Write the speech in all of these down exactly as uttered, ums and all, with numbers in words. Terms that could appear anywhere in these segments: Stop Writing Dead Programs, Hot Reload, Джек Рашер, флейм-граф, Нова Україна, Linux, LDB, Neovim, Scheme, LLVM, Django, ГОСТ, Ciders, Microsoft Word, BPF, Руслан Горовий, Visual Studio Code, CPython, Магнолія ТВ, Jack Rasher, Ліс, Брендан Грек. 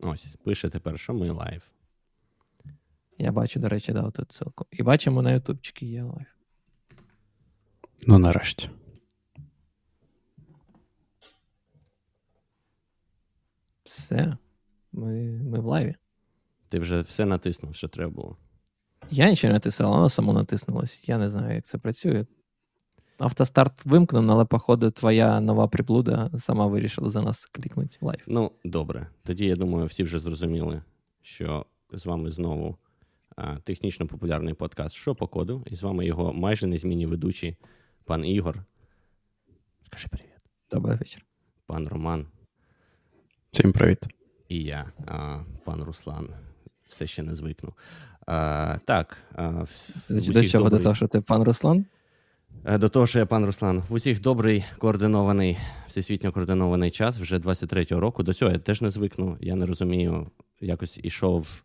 Ось, пише тепер, що ми лайв. Я бачу, до речі, дав тут ссылку. І бачимо на ютубчики є лайв. Ну, нарешті. Все. Ми, ми в лайві. Ти вже все натиснув, що треба було. Я нічого не тисав, воно само натиснулось. Я не знаю, як це працює. Автостарт вимкнув, але, походу, твоя нова приблуда сама вирішила за нас клікнути лайв. Ну, добре. Тоді, я думаю, всі вже зрозуміли, що з вами знову а, технічно-популярний подкаст «Що по коду», і з вами його майже незмінні ведучі пан Ігор. Скажи привіт. Добрий вечір. Пан Роман. Всім привіт. І я, а, пан Руслан. Все ще не звикну. А, так. А, в, до чого добрий... до того, що ти пан Руслан? До того, що я пан Руслан. В усіх добрий, координований, всесвітньо координований час, вже двадцять третього року. До цього я теж не звикну. Я не розумію, якось ішов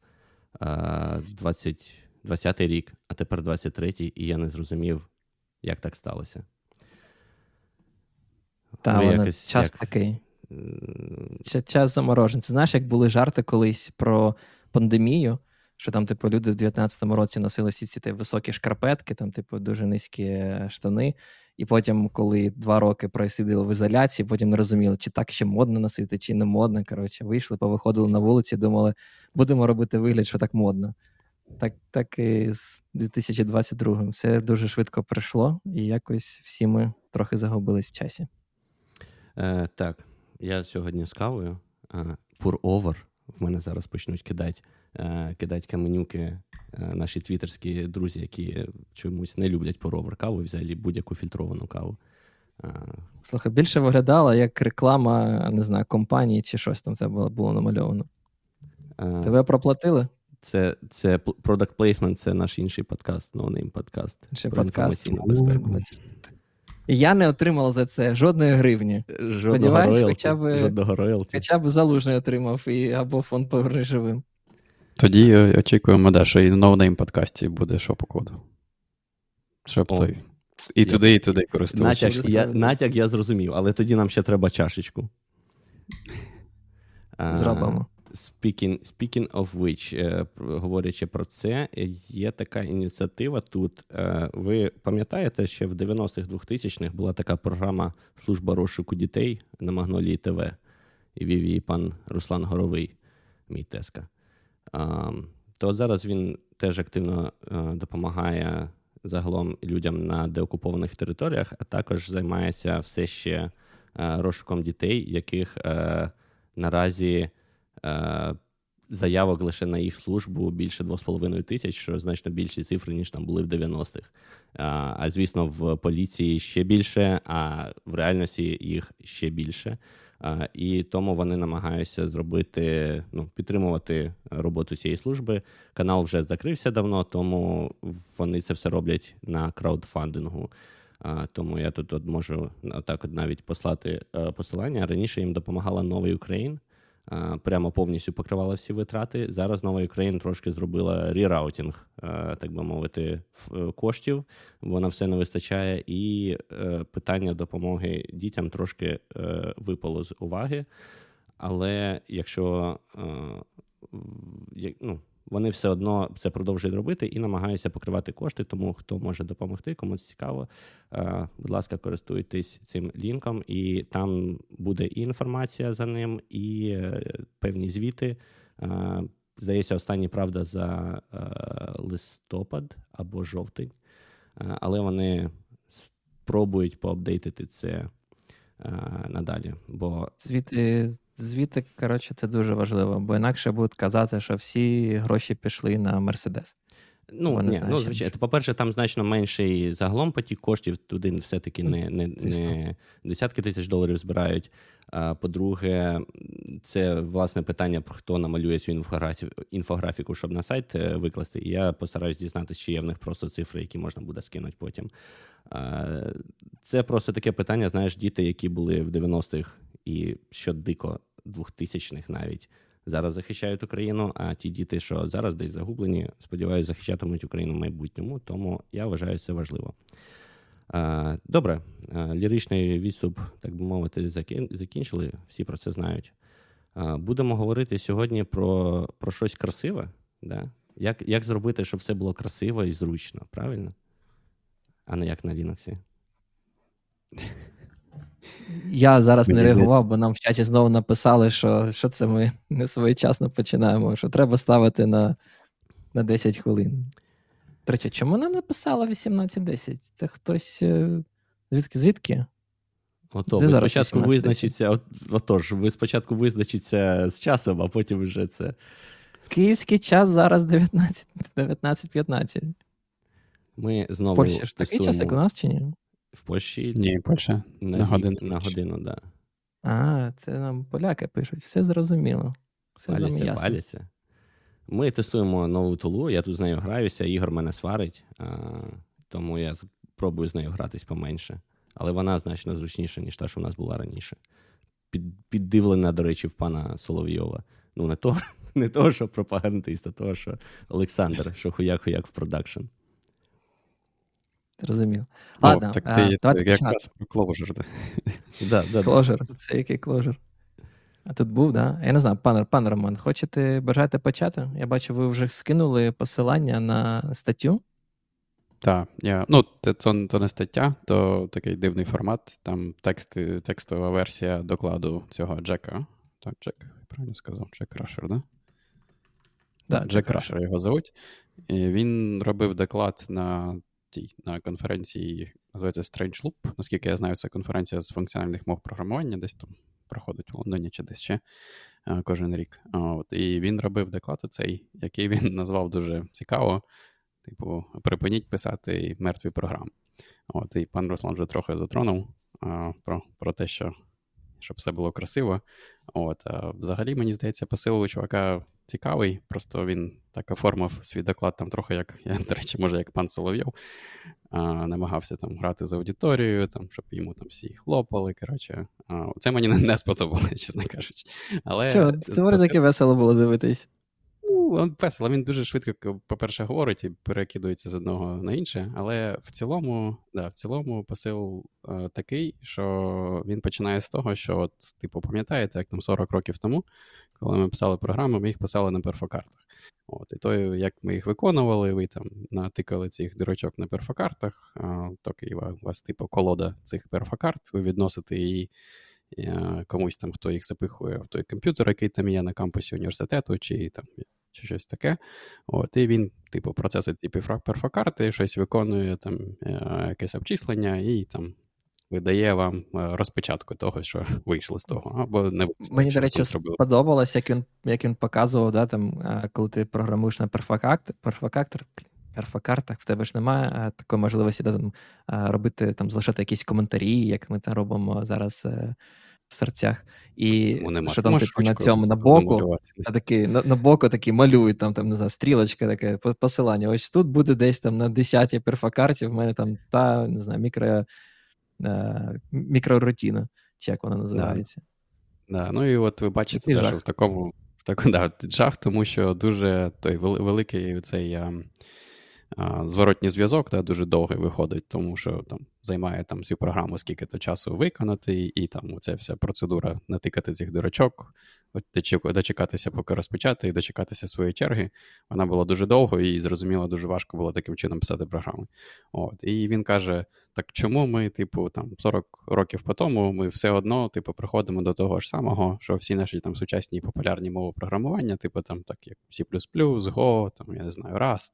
двадцятий рік, а тепер двадцять третій, і я не зрозумів, як так сталося. Та, якось, час як... такий. Час заморожений. Це знаєш, як були жарти колись про пандемію, що там, типу, люди в дев'ятнадцятому році носили всі ці високі шкарпетки, там, типу, дуже низькі штани. І потім, коли два роки просиділи в ізоляції, потім не розуміли, чи так ще модно носити, чи не модно. Коротше, вийшли, повиходили на вулиці, думали, будемо робити вигляд, що так модно. Так, так і з дві тисячі двадцять другим. Все дуже швидко прийшло, і якось всі ми трохи загубились в часі. Е, так, я сьогодні з кавою. Pour-over. В мене зараз почнуть кидати. Кидать каменюки наші твіттерські друзі, які чомусь не люблять pour-over каву, взагалі будь-яку фільтровану каву. Слухай, більше виглядала як реклама, не знаю, компанії чи щось там це було намальовано. А... Тебе проплатили? Це, це Product Placement, це наш інший подкаст, No Name подкаст. Інший подкаст. І я не отримав за це жодної гривні. Жодного роялті. Хоча б Залужний отримав і, або фонд «Поверни живим». Тоді очікуємо, да, що і в новому подкасті буде «Що по коду». Щоб той. І я... туди, і туди користувався. Натяк я, натяк я зрозумів, але тоді нам ще треба чашечку. Зробимо. Uh, speaking, speaking of which, uh, говорячи про це, є така ініціатива тут. Uh, ви пам'ятаєте, ще в дев'яностих, двохтисячних була така програма «Служба розшуку дітей» на Магнолії ТВ. І вів її пан Руслан Горовий, мій тезка. Um, то зараз він теж активно uh, допомагає загалом людям на деокупованих територіях, а також займається все ще uh, розшуком дітей, яких uh, наразі uh, заявок лише на їх службу більше дві з половиною тисячі, що значно більші цифри, ніж там були в дев'яностих. Uh, а звісно, в поліції ще більше, а в реальності їх ще більше. Uh, і тому вони намагаються зробити, ну, підтримувати роботу цієї служби. Канал вже закрився давно, тому вони це все роблять на краудфандингу. Uh, тому я тут от можу так от навіть послати uh, посилання. Раніше їм допомагала Нова Україна, uh, прямо повністю покривала всі витрати. Зараз Нова Україна трошки зробила ріраутінг, uh, так би мовити, коштів, бо на все не вистачає. І uh, питання допомоги дітям трошки uh, випало з уваги. Але якщо uh, ну, вони все одно це продовжують робити і намагаються покривати кошти, тому хто може допомогти, кому це цікаво, uh, будь ласка, користуйтесь цим лінком, і там буде і інформація за ним, і uh, певні звіти. Uh, здається, останні, правда, за uh, листопад або жовтень. Uh, але вони спробують поапдейтити це uh, надалі. Бо... Звіти... Звідти, коротше, це дуже важливо, бо інакше будуть казати, що всі гроші пішли на Мерседес. Ну, ні, ну звичайно. По-перше, там значно менший загалом потік коштів, туди все-таки не, не, не десятки тисяч доларів збирають. А, по-друге, це, власне, питання, хто намалює цю інфографіку, щоб на сайт викласти. І я постараюсь дізнатися, чи є в них просто цифри, які можна буде скинути потім. А, це просто таке питання, знаєш, діти, які були в дев'яностих і що дико, двохтисячних навіть, зараз захищають Україну, а ті діти, що зараз десь загублені, сподіваюся, захищатимуть Україну в майбутньому, тому я вважаю це важливо. Добре, ліричний відступ, так би мовити, закінчили, всі про це знають. Будемо говорити сьогодні про, про щось красиве. Да? Як, як зробити, щоб все було красиво і зручно, правильно? А не як на Linux. Я зараз не реагував, бо нам в чаті знову написали, що, що це ми не своєчасно починаємо, що треба ставити на, на десять хвилин. Тричі, чому нам написала вісімнадцять десять? Це хтось... Звідки? Звідки? Ото, ви спочатку визначиться, отож, ви спочатку визначиться з часом, а потім вже це... Київський час зараз дев'ятнадцять п'ятнадцять. Ми знову в Польщі ж тестуємо. Такий час, як у нас, чи ні? В Польщі? Ні, Польща. На, на годину. На годину, так. Да. А, це нам поляки пишуть. Все зрозуміло. Все паляться, ясно. Паляться. Ми тестуємо нову тулу, я тут з нею граюся, Ігор мене сварить, а, тому я пробую з нею гратись поменше. Але вона значно зручніша, ніж та, що в нас була раніше. Під, піддивлена, до речі, в пана Соловйова. Ну, не того, не то, що пропагандист, а того, що Олександр, що хуяк-хуяк в продакшн. Зрозуміло. Ладно, ну, так а, ти давайте якраз про Clojure. да, да, Clojure, це який Clojure. А тут був, так? Да? Я не знаю, пан, пан Роман, хочете, бажаєте почати? Я бачу, ви вже скинули посилання на статтю. Так, я, ну, це, то не стаття, то такий дивний формат. Там тексти, текстова версія докладу цього Джека. Так, Джек, правильно сказав, Джек Рашер, да? Так, Джек Рашер його звуть. І він робив доклад на, тій, на конференції, називається Strange Loop. Наскільки я знаю, це конференція з функціональних мов програмування, десь там проходить в Лондоні чи десь ще кожен рік. От, і він робив доклад оцей, який він назвав дуже цікаво. Типу, припиніть писати мертві програми. От, і пан Руслан вже трохи затронув а, про, про те, що щоб все було красиво. От, а взагалі, мені здається, посил у чувака цікавий, просто він так оформив свій доклад там трохи, як, я, до речі, може, як пан Соловйов, а, намагався там грати з аудиторією, там, щоб йому там всі хлопали, коротше. А, це мені не сподобалося, чесно кажучи. Але... Чого, це таке весело було дивитись. Він весело, він дуже швидко, по-перше, говорить і перекидується з одного на інше, але в цілому, да, в цілому посил е, такий, що він починає з того, що, от, типу, пам'ятаєте, як там сорок років тому, коли ми писали програми, ми їх писали на перфокартах. От, і то, як ми їх виконували, ви там натикали цих дірочок на перфокартах, е, так і у вас, типу, колода цих перфокарт, ви відносите її е, комусь там, хто їх запихує в той комп'ютер, який там є на кампусі університету, чи там... чи щось таке. От, і він, типу, процесить ці перфокарти, щось виконує, там, якесь обчислення, і там видає вам розпечатку того, що вийшло з того. Або не вийшло. Мені, до речі, сподобалось, як він, як він показував, да, там, коли ти програмуєш на перфокарт, перфокарт, перфокартах, в тебе ж немає такої можливості, да, там, робити, там, залишати якісь коментарі, як ми там робимо зараз в серцях. І що там типу, на цьому на боку, такий, на, на боку такий малюють, там, там, не знаю, стрілочка, таке посилання. Ось тут буде десь там на десятій перфокарті, в мене там та, не знаю, мікро, е, мікрорутина, чи як вона називається. Да. Да. Ну і от ви бачите, та, що в такому, в такому да, жах, тому що дуже той великий цей... Е, зворотній зв'язок, да, дуже довгий виходить, тому що там займає там цю програму скільки-то часу виконати, і, і там оця вся процедура натикати цих дирочок, дочекатися, поки розпочати, і дочекатися своєї черги. Вона була дуже довго і, зрозуміло, дуже важко було таким чином писати програми. От. І він каже, так чому ми, типу, там сорок років по тому, ми все одно, типу, приходимо до того ж самого, що всі наші там сучасні і популярні мови програмування, типу, там, так як сі плюс плюс, Go, там, я не знаю, Rust,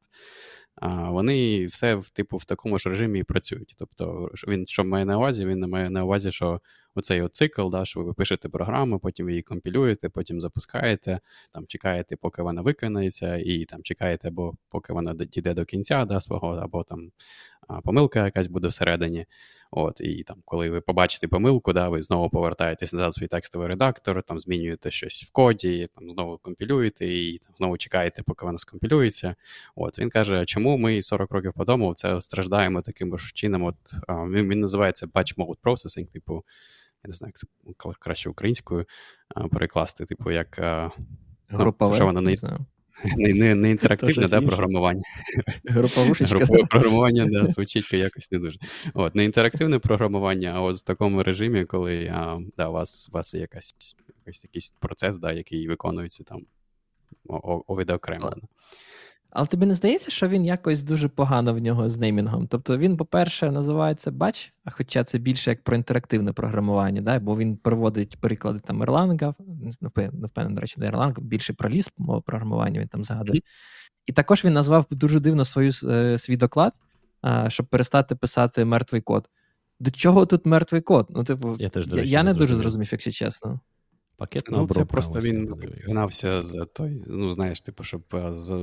а вони все, типу, в такому ж режимі і працюють. Тобто, він що має на увазі? Він має на увазі, що оцей от цикл, да, що ви пишете програму, потім ви її компілюєте, потім запускаєте, там чекаєте, поки вона виконається, і там чекаєте, бо поки вона дійде до кінця, да, свого, або там помилка якась буде всередині. От, і там, коли ви побачите помилку, да, ви знову повертаєтесь назад в свій текстовий редактор, там змінюєте щось в коді, там знову компілюєте і там, знову чекаєте, поки вона скомпілюється. От, він каже, чому ми сорок років по тому це страждаємо таким ж чином, от, а, він, він називається batch mode processing, типу, я не знаю, як це краще українською а, перекласти, типу, як... А, ну, групове, що вона не... Не, не, не інтерактивне да, програмування. Груповушечка. Групове програмування, да, звучить якось не дуже. От, не інтерактивне програмування, а от в такому режимі, коли а, да, у вас, у вас є якась, якась, якийсь процес, да, який виконується там відокремлено. Але тобі не здається, що він якось дуже погано в нього з неймінгом? Тобто він, по-перше, називається «Бач», а хоча це більше як про інтерактивне програмування, да? Бо він переводить переклади там Erlanga, не впевнений, до речі, не Erlanga, більше про Lisp, мову програмування він там згадує. І також він назвав дуже дивно свою, е, свій доклад, е, щоб перестати писати мертвий код. До чого тут мертвий код? Ну, типу, я, теж, я, речі, я не дуже зрозумів, якщо чесно. Пакет ну, це просто він гнався за той, ну, знаєш, типу, щоб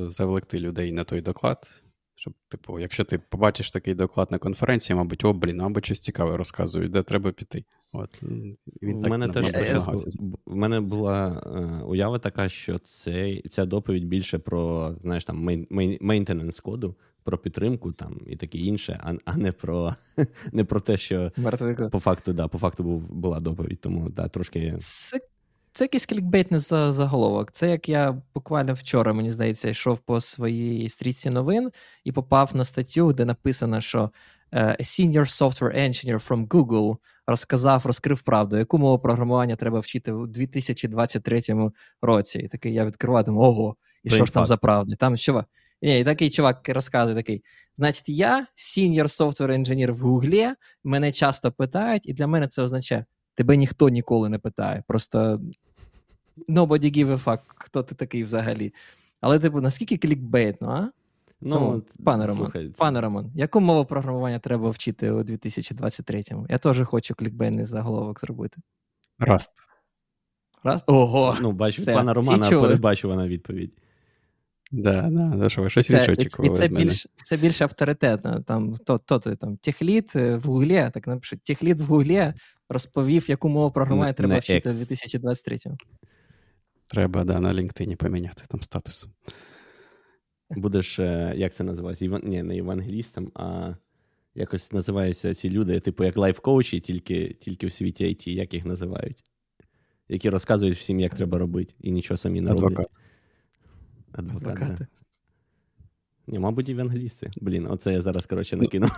завлекти людей на той доклад, щоб, типу, якщо ти побачиш такий доклад на конференції, мабуть, о, блін, мабуть, щось цікаве розказують, де треба піти. От. Він так, мене теж теж, в мене була е, уява така, що це, ця доповідь більше про, знаєш, там, мейнтенанс коду, про підтримку там і таке інше, а, а не про не про те, що Мартовіка. По факту, да, по факту був, була доповідь, тому, да, трошки... Це якийсь клікбейтний заголовок. Це як я буквально вчора, мені здається, йшов по своїй стрічці новин і попав на статтю, де написано, що a senior software engineer from Google розказав, розкрив правду, яку мову програмування треба вчити в дві тисячі двадцять третьому році. І такий я відкриватиму, ого, і Той що ж там за правди? Там чувак, ні, і такий чувак розказує такий, значить, я senior software engineer в Google, мене часто питають, і для мене це означає, тебе ніхто ніколи не питає. Просто nobody give a fuck, хто ти такий взагалі. Але, типу, наскільки клікбейтно, а? Ну, Тому, пане Роман, пане Роман, яку мову програмування треба вчити у дві тисячі двадцять третьому? Я теж хочу клікбейтний заголовок зробити. Раст. Раст? Ого! Ну, бачу, все. Пана Романа передбачувана відповідь. Да, да, що ви щось інше очікували. І це більш, це більш авторитетно. Там, то, то, то, там, техліт в Гуглі, так напишуть, техліт в Гуглі розповів, яку мову програмування не, треба не вчити у дві тисячі двадцять третьому. Треба, да, на LinkedIn поміняти там статус. Будеш, як це називається, Єв... Ні, не евангелістом, а якось називаються ці люди, типу як лайф-коучі, тільки, тільки в світі ай ті, як їх називають. Які розказують всім, як треба робити, і нічого самі не роблять. Адвокат. Адвокат, Адвокати. Да. Ні, мабуть, евангелісти. Блін, оце я зараз, коротше, накину.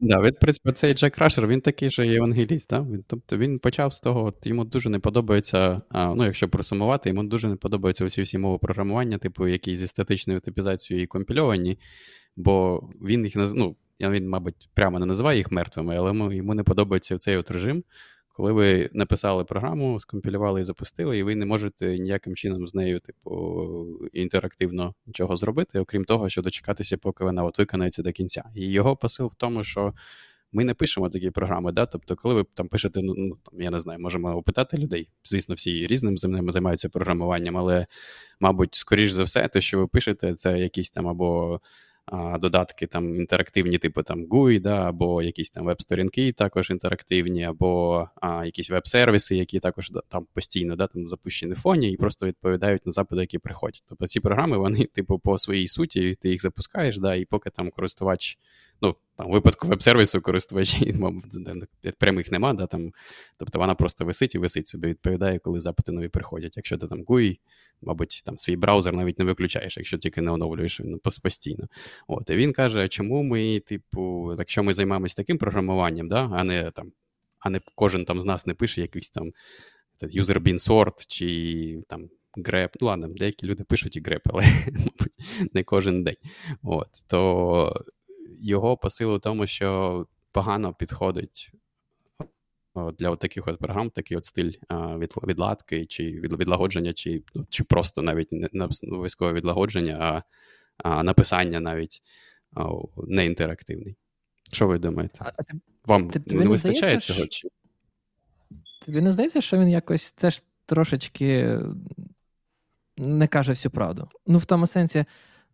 Да, від, в принципі, цей Джек Рашер, він такий же євангеліст, да? Він, тобто він почав з того, от, йому дуже не подобається, а, ну якщо просумувати, йому дуже не подобаються усі всі мови програмування, типу які зі статичною типізацією і компільовані, бо він їх, ну, він, мабуть, прямо не називає їх мертвими, але йому не подобається цей от режим, коли ви написали програму, скомпілювали і запустили, і ви не можете ніяким чином з нею, типу, інтерактивно нічого зробити, окрім того, що дочекатися, поки вона от виконається до кінця. І його посил в тому, що ми не пишемо такі програми, да? Тобто, коли ви там пишете, ну, там, я не знаю, можемо опитати людей, звісно, всі різним землями займаються програмуванням, але, мабуть, скоріш за все, те, що ви пишете, це якісь там або... додатки там інтерактивні, типу там джі ю ай, да, або якісь там веб-сторінки також інтерактивні, або а, якісь веб-сервіси, які також да, там постійно да, там запущені в фоні і просто відповідають на запити, які приходять. Тобто ці програми, вони типу по своїй суті, ти їх запускаєш, да, і поки там користувач, ну, там в випадку веб-сервісу користувачі, прямих нема, да, там, тобто вона просто висить і висить собі, відповідає, коли запити нові приходять. Якщо ти там джі ю ай, мабуть, там свій браузер навіть не виключаєш, якщо тільки не оновлюєш він постійно. От, і він каже, чому ми, типу, якщо ми займаємось таким програмуванням, да, а не там, а не кожен там з нас не пише якийсь там user bin sort чи там grep, ну ладно, деякі люди пишуть і grep, але, мабуть, не кожен день. От, то його посилу в тому, що погано підходить для от таких от програм, такий от стиль а, від, відладки, чи від, відлагодження, чи, ну, чи просто навіть не обов'язкове відлагодження, а, а написання навіть а, не інтерактивний. Що ви думаєте? А, ти, Вам ти, не, не вистачає здається, цього? Що... Тобі не здається, що він якось теж трошечки не каже всю правду? Ну, в тому сенсі,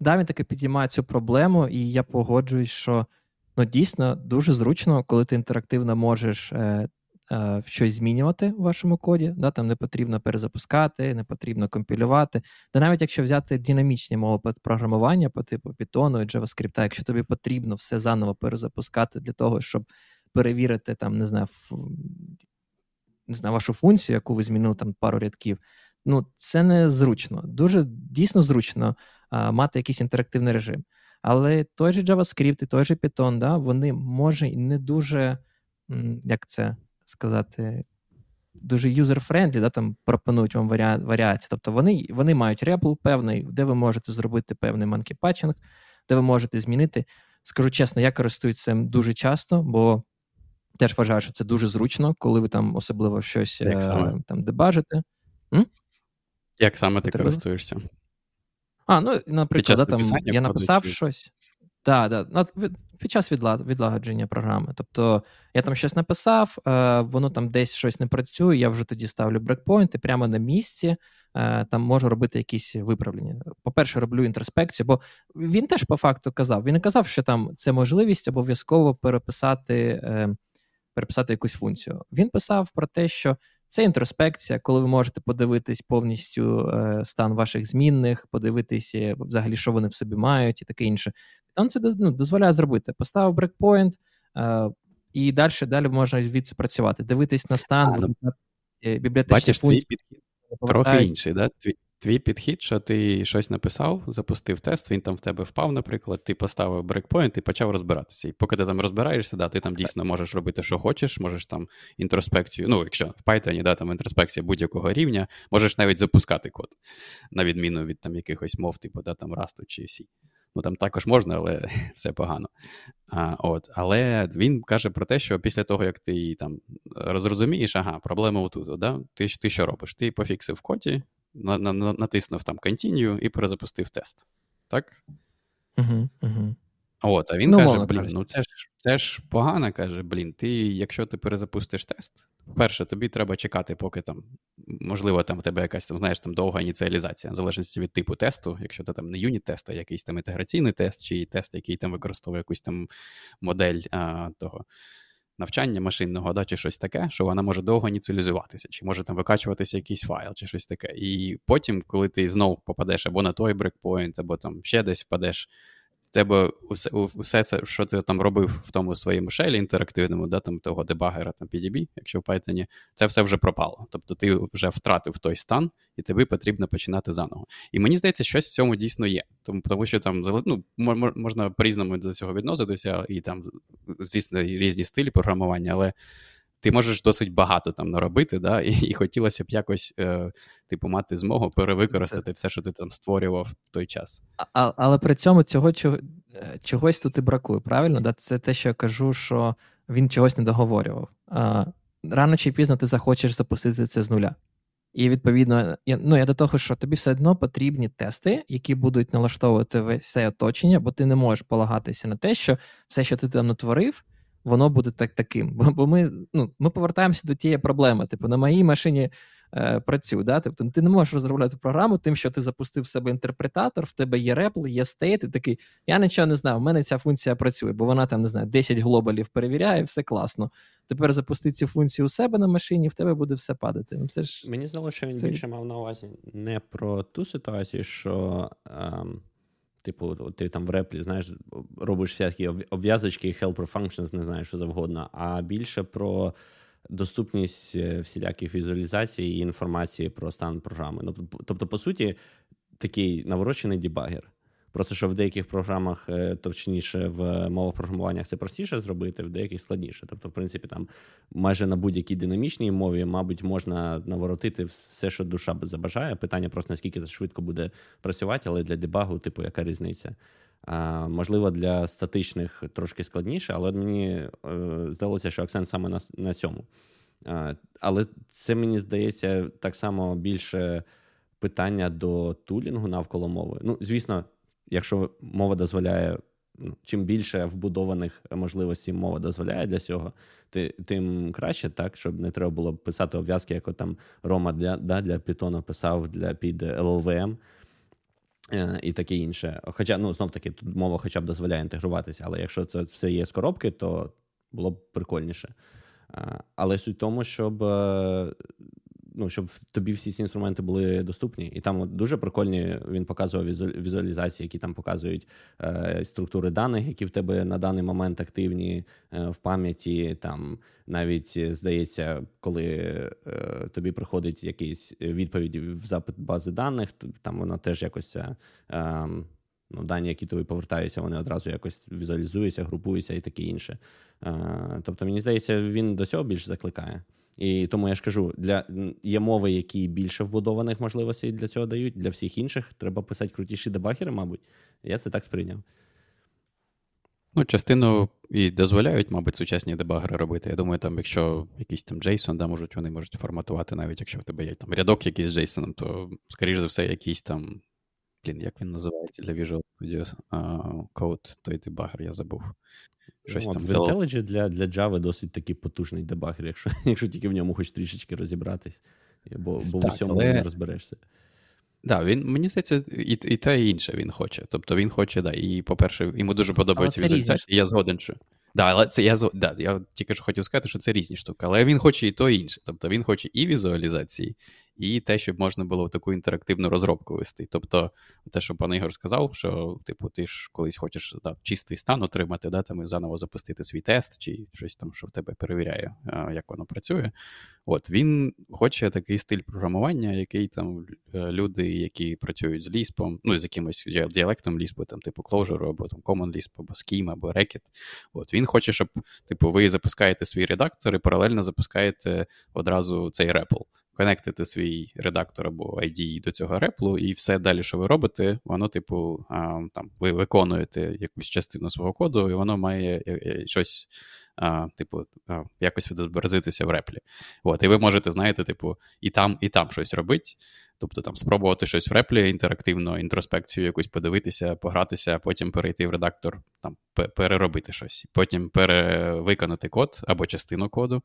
да, він таки підіймає цю проблему, і я погоджуюсь, що ну, дійсно дуже зручно, коли ти інтерактивно можеш е, е, щось змінювати в вашому коді, да, там не потрібно перезапускати, не потрібно компілювати. Та навіть якщо взяти динамічні мови програмування по типу Python і JavaScript, якщо тобі потрібно все заново перезапускати для того, щоб перевірити там, не знаю, ф... не знаю, вашу функцію, яку ви змінили там пару рядків, ну, це не зручно. Дуже дійсно зручно а, мати якийсь інтерактивний режим. Але той же JavaScript і той же Python, да, вони, може, і не дуже, як це сказати, дуже user-friendly, да, там пропонують вам варіа- варіації. Тобто вони, вони мають репл певний, де ви можете зробити певний monkey-патчинг, де ви можете змінити. Скажу чесно, я користуюсь цим дуже часто, бо теж вважаю, що це дуже зручно, коли ви там особливо щось е- там дебажите. М? Як саме ти, ти користуєшся? А, ну, наприклад, да, там, я написав чи... щось. Да, да, під час відлагодження програми. Тобто я там щось написав, воно там десь щось не працює, я вже тоді ставлю брекпойнт і прямо на місці там можу робити якісь виправлення. По-перше, роблю інтроспекцію, бо він теж по факту казав. Він не казав, що там це можливість обов'язково переписати, переписати якусь функцію. Він писав про те, що це інтроспекція, коли ви можете подивитись повністю е, стан ваших змінних, подивитися взагалі, що вони в собі мають і таке інше. Там це ну, дозволяє зробити. Поставив брекпойнт, е, і далі, далі можна відсі працювати. Дивитись на стан, а, ну, бібліотечні функції. Трохи інший, да? Твій, твій підхід, що ти щось написав, запустив тест, він там в тебе впав, наприклад, ти поставив брекпойнт і почав розбиратися. І поки ти там розбираєшся, да, ти там дійсно можеш робити, що хочеш, можеш там інтроспекцію, ну, якщо в Python, да, там інтроспекція будь-якого рівня, можеш навіть запускати код, на відміну від там якихось мов, типу, да, там Rust чи сі. Ну, там також можна, але все погано. А, от. Але він каже про те, що після того, як ти там розрозумієш, ага, проблема отут, да? ти, ти що робиш? Ти пофіксив в коді, на, на, натиснув там continue і перезапустив тест. Так? Угу, угу. От, а він ну, каже, мало, блін, ну це ж, це ж погано, каже, блін, ти, якщо ти перезапустиш тест, перше, тобі треба чекати, поки там, можливо, там в тебе якась там, знаєш, там довга ініціалізація, в залежності від типу тесту, якщо ти там не юніт-тест, а якийсь там інтеграційний тест, чи тест, який там використовує якусь там модель а, того навчання машинного, да, чи щось таке, що вона може довго ініціалізуватися, чи може там викачуватися якийсь файл, чи щось таке. І потім, коли ти знов попадеш або на той брекпойнт, або там ще десь впадеш, в тебе усе, усе, що ти там робив в тому своєму шелі інтерактивному, да, там того дебагера, там пі ді бі, якщо в Python, це все вже пропало. Тобто ти вже втратив той стан, і тобі потрібно починати заново. І мені здається, щось в цьому дійсно є. Тому, тому що там ну, можна по-різному до цього відноситися, і там, звісно, різні стилі програмування, але ти можеш досить багато там наробити, да, і, і хотілося б якось е, типу, мати змогу перевикористати все, що ти там створював в той час. А, але при цьому цього чогось тут і бракує, правильно? Да? Це те, що я кажу, що він чогось не договорював. А, рано чи пізно ти захочеш запустити це з нуля. І відповідно, я, ну я до того, що тобі все одно потрібні тести, які будуть налаштовувати все оточення, бо ти не можеш полагатися на те, що все, що ти там натворив, воно буде так таким. Бо ми, ну, ми повертаємося до тієї проблеми. Типу, на моїй машині е, працюю. Да? Тобто, ти не можеш розробляти програму тим, що ти запустив в себе інтерпретатор, в тебе є репл, є стейт, і такий, я нічого не знав, в мене ця функція працює, бо вона там, не знаю, десять глобалів перевіряє, все класно. Тепер запусти цю функцію у себе на машині, в тебе буде все падати. Це ж... Мені здалося, що він це... більше мав на увазі не про ту ситуацію, що... Ем... Типу, ти там в реплі, знаєш, робиш всякі обв'язочки, helper functions, не знаю, що завгодно, а більше про доступність всіляких візуалізацій і інформації про стан програми. Тобто, по суті, такий наворочений дебагер. Просто, що в деяких програмах, точніше, в мовах програмування це простіше зробити, в деяких складніше. Тобто, в принципі, там майже на будь-якій динамічній мові, мабуть, можна наворотити все, що душа забажає. Питання просто, наскільки це швидко буде працювати, але для дебагу, типу, яка різниця? А, можливо, для статичних трошки складніше, але мені е, здалося, що акцент саме на, на цьому. А, але це, мені здається, так само більше питання до тулінгу навколо мови. Ну, звісно, якщо мова дозволяє, чим більше вбудованих можливостей мова дозволяє для цього, тим краще, так, щоб не треба було писати обв'язки, як там Рома для, да, для Python писав для, під ел ел ві ем і таке інше. Хоча, ну, знов-таки, тут мова хоча б дозволяє інтегруватися, але якщо це все є з коробки, то було б прикольніше. Але суть в тому, щоб... ну, щоб тобі всі ці інструменти були доступні. І там от дуже прикольні, він показував візуалізації, які там показують е, структури даних, які в тебе на даний момент активні е, в пам'яті. Там навіть, здається, коли е, тобі приходить якісь відповіді в запит бази даних, там воно теж якось... Е, е, Ну, дані, які тобі повертаються, вони одразу якось візуалізуються, групуються і таке інше. Е, тобто, мені здається, він до цього більше закликає. І тому я ж кажу, для, є мови, які більше вбудованих можливостей для цього дають, для всіх інших треба писати крутіші дебагери, мабуть. Я це так сприйняв. Ну, частину і дозволяють, мабуть, сучасні дебагери робити. Я думаю, там, якщо якийсь там JSON, да, можуть, вони можуть форматувати, навіть якщо в тебе є там рядок якийсь з JSON, то, скоріш за все, якийсь там... Блін, як він називається для Visual Studio Code, той дебагер, я забув. Щось ну, там в IntelliJ для, для Java досить такий потужний дебагер, якщо, якщо тільки в ньому хоч трішечки розібратись, бо, бо так, в усьому але... не розберешся. Так, да, мені здається, і, і те, і інше він хоче. Тобто він хоче, да, і, по-перше, йому дуже подобається візуалізація, і я згоден, що... Да, але це я, да, я тільки що хотів сказати, що це різні штуки, але він хоче і то, і інше. Тобто він хоче і візуалізації, і те, щоб можна було таку інтерактивну розробку вести. Тобто те, що пан Ігор сказав, що типу, ти ж колись хочеш да, чистий стан отримати, да, там і заново запустити свій тест, чи щось там, що в тебе перевіряє, як воно працює. От, він хоче такий стиль програмування, який там люди, які працюють з Ліспом, ну, з якимось діалектом Ліспу, там, типу Clojure, або там Common Lisp, або Scheme, або Racket. От, він хоче, щоб типу, ви запускаєте свій редактор і паралельно запускаєте одразу цей репл. Конектити свій редактор або ай ді і до цього реплу, і все далі, що ви робите, воно, типу, а, там, ви виконуєте якусь частину свого коду, і воно має щось, а, типу, а, якось відобразитися в реплі. От, і ви можете, знаєте, типу, і там, і там щось робити, тобто там спробувати щось в реплі, інтерактивно, інтроспекцію якусь подивитися, погратися, а потім перейти в редактор, там, переробити щось, потім перевиконати код або частину коду,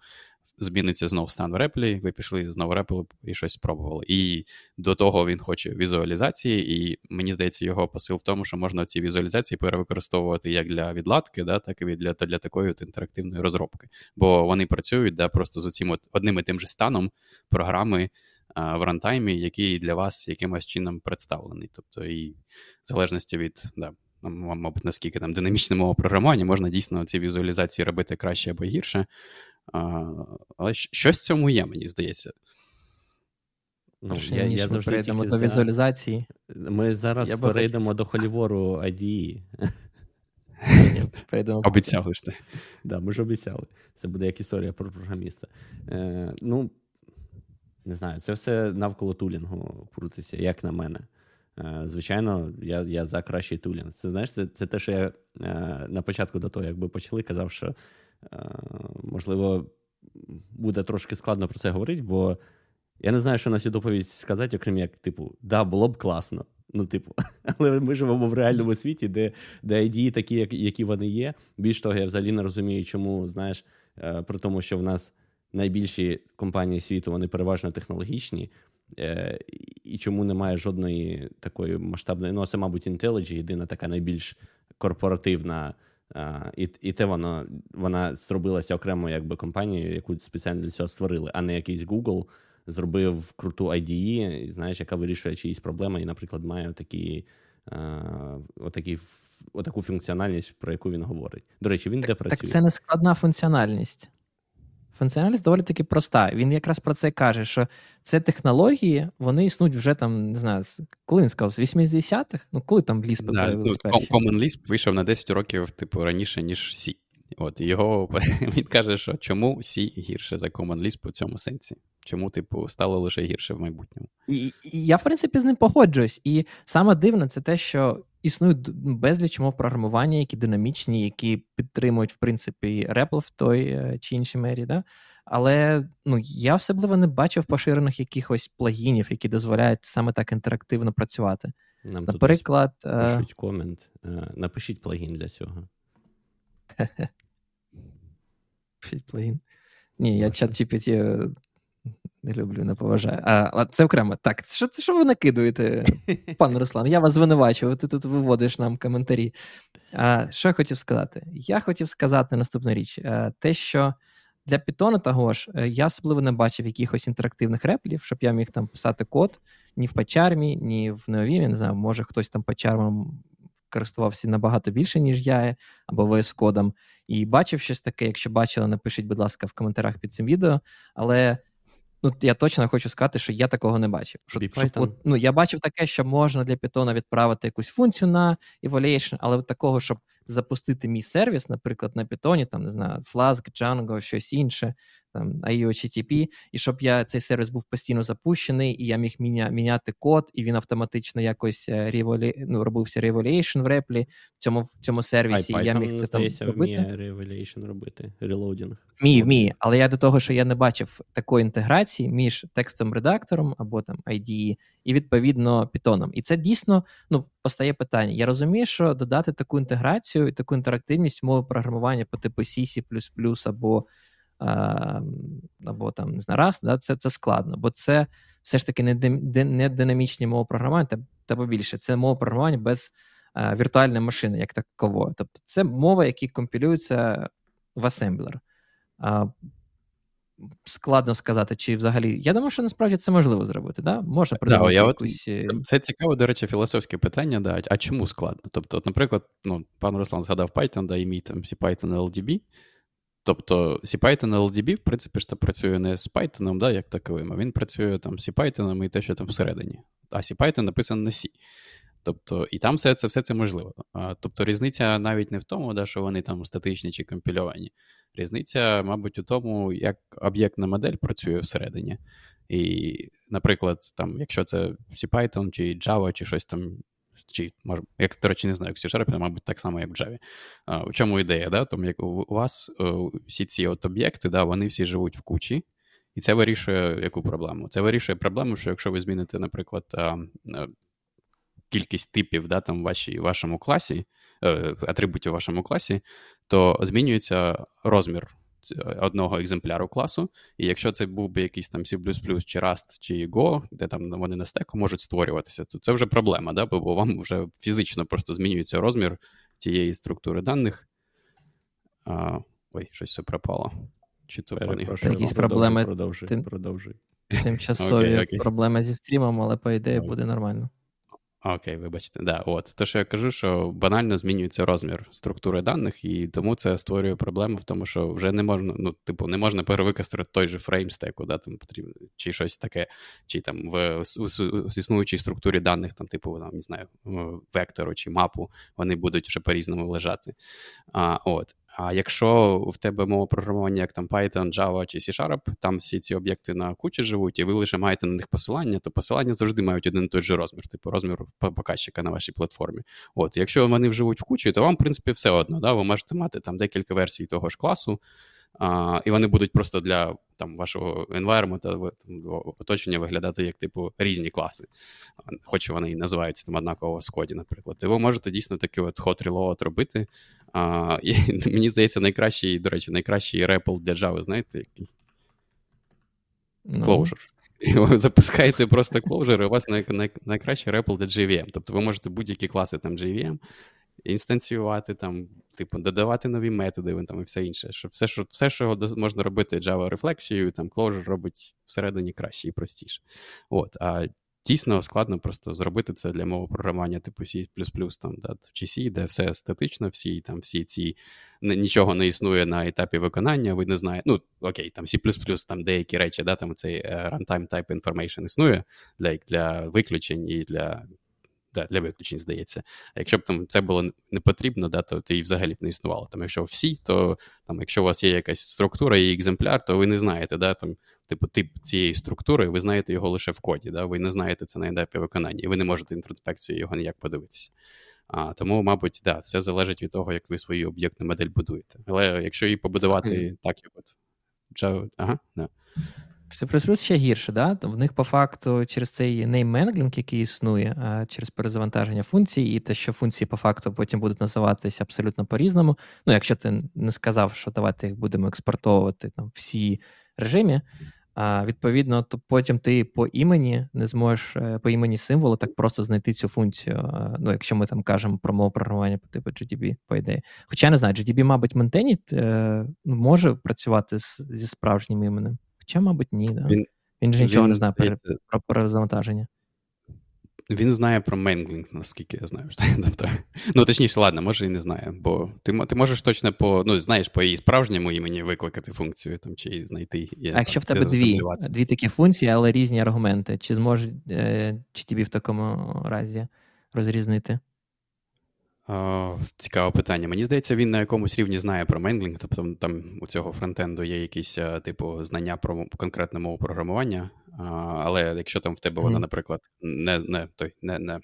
зміниться знову стан в реплі, ви пішли знову репли і щось спробували. І до того він хоче візуалізації, і мені здається, його посил в тому, що можна ці візуалізації перевикористовувати як для відладки, да, так і для, для такої от інтерактивної розробки. Бо вони працюють да, просто з оцим от одним і тим же станом програми а, в рантаймі, який для вас якимось чином представлений. Тобто і в залежності від... Да, мабуть, наскільки там динамічному програмуванні можна дійсно ці візуалізації робити краще або гірше. А, але щось в цьому є, мені здається. Ну, я, я ми перейдемо до візуалізації. За... Ми зараз я перейдемо б... до холівору ай ді і. Обіцяли ж ти. Да, ми ж обіцяли. Це буде як історія про програміста. Е, ну, не знаю, це все навколо тулінгу крутиться, як на мене. Звичайно, я, я за кращий тулінг. Це, знаєш, це, це те, що я е, на початку до того, якби почали, казав, що е, можливо, буде трошки складно про це говорити, бо я не знаю, що на цю доповідь сказати, окрім як, типу, да, було б класно. Ну, типу, але ми живемо в реальному світі, де, де ай ді і такі, як, які вони є. Більш того, я взагалі не розумію, чому, знаєш, е, при тому, що в нас найбільші компанії світу, вони переважно технологічні, і чому немає жодної такої масштабної... Ну, це, мабуть, IntelliJ єдина така найбільш корпоративна. І, і те воно, вона зробилася окремо якби компанією, яку спеціально для цього створили, а не якийсь Google зробив круту ай ді і, знаєш, яка вирішує чиїсь проблеми і, наприклад, має отакі, отакі, отаку функціональність, про яку він говорить. До речі, він так, де працює? Так це не складна функціональність. Функціональність доволі таки проста. Він якраз про це каже, що це технології, вони існують вже там, не знаю, коли він сказав, з вісімдесятих? Ну, коли там Lisp да, появився перший? Common Lisp вийшов на десять років, типу, раніше, ніж C. От, його, він каже, що чому C гірше за Common Lisp у цьому сенсі? Чому, типу, стало лише гірше в майбутньому? І, і я, в принципі, з ним погоджуюсь. І саме дивне це те, що існують безліч мов програмування, які динамічні, які підтримують, в принципі, репл в той чи іншій мері, да? Але ну, я особливо не бачив поширених якихось плагінів, які дозволяють саме так інтерактивно працювати. Нам наприклад... Пишіть комент, напишіть плагін для цього. Пишіть плагін. Ні, я ChatGPT не люблю, не поважаю. А це окремо. Так, що, що ви накидуєте, пан Руслан? Я вас звинувачую, ти тут виводиш нам коментарі. А, що я хотів сказати? Я хотів сказати наступну річ. А, те, що Для Python того ж я особливо не бачив якихось інтерактивних реплів, щоб я міг там писати код ні в PyCharm, ні в Neovim. Я не знаю, може хтось там PyCharm користувався набагато більше, ніж я, або ви ес-кодом. І бачив щось таке. Якщо бачили, напишіть, будь ласка, в коментарях під цим відео. Але ну, я точно хочу сказати, що я такого не бачив. Що, що, от, ну, я бачив таке, що можна для Python відправити якусь функцію на evaluation, але от такого, щоб запустити мій сервіс, наприклад, на Python, там, не знаю, Flask, Django, щось інше, там, ай о ейч ті ті пі, і щоб я, цей сервіс був постійно запущений, і я міг міня, міняти код, і він автоматично якось револі... ну, робився revaluation в реплі в цьому, в цьому сервісі. І я міг це там робити. Revaluation робити, релоудінг. Вмію, вмію, але я до того, що я не бачив такої інтеграції між текстом-редактором або там ай ді і і, відповідно, Python. І це дійсно, ну, постає питання. Я розумію, що додати таку інтеграцію і таку інтерактивність в мови програмування по типу C, C++, або або там, не знаю, раз, да, це, це складно, бо це все ж таки не, ди, не динамічні мови програмування, та побільше. Це мова програмування без а, віртуальної машини, як такової. Тобто це мова, які компілюються в асемблер. А, складно сказати, чи взагалі... Я думаю, що насправді це можливо зробити, да? Можна придумати да, якусь... От, це цікаве, до речі, філософське питання, да, а чому складно? Тобто, от, наприклад, ну, пан Руслан згадав Python, да, і мій там CPython ел ді бі. Тобто CPython ел ді бі, в принципі, що працює не з Python, да, як таковим, а він працює там з CPython і те, що там всередині. А CPython написано на C. Тобто, і там все це, все це можливо. А, тобто різниця навіть не в тому, да, що вони там статичні чи компільовані. Різниця, мабуть, у тому, як об'єктна модель працює всередині. І, наприклад, там, якщо це CPython чи Java, чи щось там, чи, може, як, до речі, не знаю, як C-Sharp, мабуть, так само, як в Java. А, в чому ідея, да? Тому як у вас о, всі ці от об'єкти, да, вони всі живуть в кучі, і це вирішує яку проблему? Це вирішує проблему, що якщо ви зміните, наприклад, а, а, кількість типів, да, там, в вашій, вашому класі, а, атрибутів в вашому класі, то змінюється розмір одного екземпляру класу, і якщо це був би якийсь там C++, чи Rust, чи Go, де там вони на стеку можуть створюватися, то це вже проблема, да? Бо вам вже фізично просто змінюється розмір тієї структури даних. А, ой, щось все пропало. Чи то пані? Якісь проблеми, продовжуй, тим, продовжуй. Тимчасові okay, okay. проблеми зі стрімом, але по ідеї okay. буде нормально. Окей, вибачте, да, от. То, що я кажу, що банально змінюється розмір структури даних, і тому це створює проблему в тому, що вже не можна, ну, типу, не можна перевикористати той же фреймстеку, да, там потрібно, чи щось таке, чи там в, в, в, в існуючій структурі даних, там, типу, там, не знаю, вектору чи мапу, вони будуть вже по-різному лежати. А, от. А якщо в тебе мова програмування, як там Python, Java чи C-Sharp, там всі ці об'єкти на кучі живуть, і ви лише маєте на них посилання, то посилання завжди мають один і той же розмір, типу розмір показчика на вашій платформі. От, якщо вони вживуть в кучі, то вам, в принципі, все одно, да? Ви можете мати там декілька версій того ж класу, а, і вони будуть просто для там, вашого environment, оточення виглядати як типу різні класи, хоч вони і називаються там однаково в коді, наприклад. І ви можете дійсно такий от hot reload робити. А, і, мені здається, найкращий, до речі, найкращий репл для Java, знаєте, який? No. Clojure. І ви запускаєте просто Clojure, і у вас най, най, найкращий репл для джей ві ем. Тобто ви можете будь-які класи там джей ві ем інстанціювати, там, типу, додавати нові методи там, і все інше. Що все, що, все, що можна робити Java-рефлексією, там Clojure робить всередині краще і простіше. От, а дійсно складно просто зробити це для мови програмування типу C++, там, да, чи C, де все статично, всі, там, всі ці, нічого не існує на етапі виконання, ви не знаєте, ну, окей, там C++, там деякі речі, да, там цей runtime type information існує для, для виключень і для Да, для виключень, здається. А якщо б там це було не потрібно, да, то і взагалі б не існувало. Там, якщо всі, то там, якщо у вас є якась структура і екземпляр, то ви не знаєте, да, там, типу, тип цієї структури, ви знаєте його лише в коді, да, ви не знаєте це на етапі виконання, і ви не можете інтроспекцію його ніяк подивитися. А, тому, мабуть, да, все залежить від того, як ви свою об'єктну модель будуєте. Але якщо її побудувати okay. так, як от... Джав... Ага, да. Це ще гірше, да? В них по факту через цей name-mangling, який існує, а через перезавантаження функцій, і те, що функції по факту потім будуть називатися абсолютно по-різному. Ну, якщо ти не сказав, що давайте їх будемо експортовувати там всі режимі, А відповідно, то потім ти по імені не зможеш по імені символу так просто знайти цю функцію. Ну, якщо ми там кажемо про мову програмування по типу джі ді бі, по ідеї. Хоча не знаю, джі ді бі, мабуть, ментеніть може працювати з, зі справжнім іменем. Хоча, мабуть, ні. Да. Він, він же нічого він не знає про, про перезавантаження. Він знає про мейнглінг, наскільки я знаю. Тобто, ну, точніше, ладно, може і не знає, бо ти, ти можеш точно по, ну, знаєш, по її справжньому імені викликати функцію там, чи її знайти. І, а там, якщо в тебе дві, дві такі функції, але різні аргументи, чи зможеш, чи тобі в такому разі розрізнити? О, цікаве питання. Мені здається, він на якомусь рівні знає про мейнглінг, тобто там у цього фронтенду є якісь типу знання про конкретну мову програмування, але якщо там в тебе mm-hmm. вона, наприклад, не, не, той, не, не,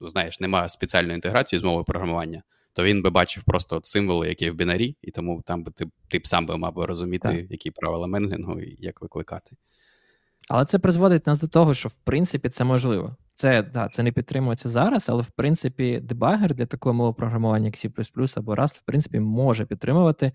знаєш, немає спеціальної інтеграції з мовою програмування, то він би бачив просто от символи, які в бінарі, і тому там би ти, ти б сам би мав би розуміти, так. які правила мейнглінгу і як викликати. Але це призводить нас до того, що в принципі це можливо. Це, да, це не підтримується зараз, але в принципі дебагер для такої мови програмування, як Сі плюс плюс або Rust, в принципі, може підтримувати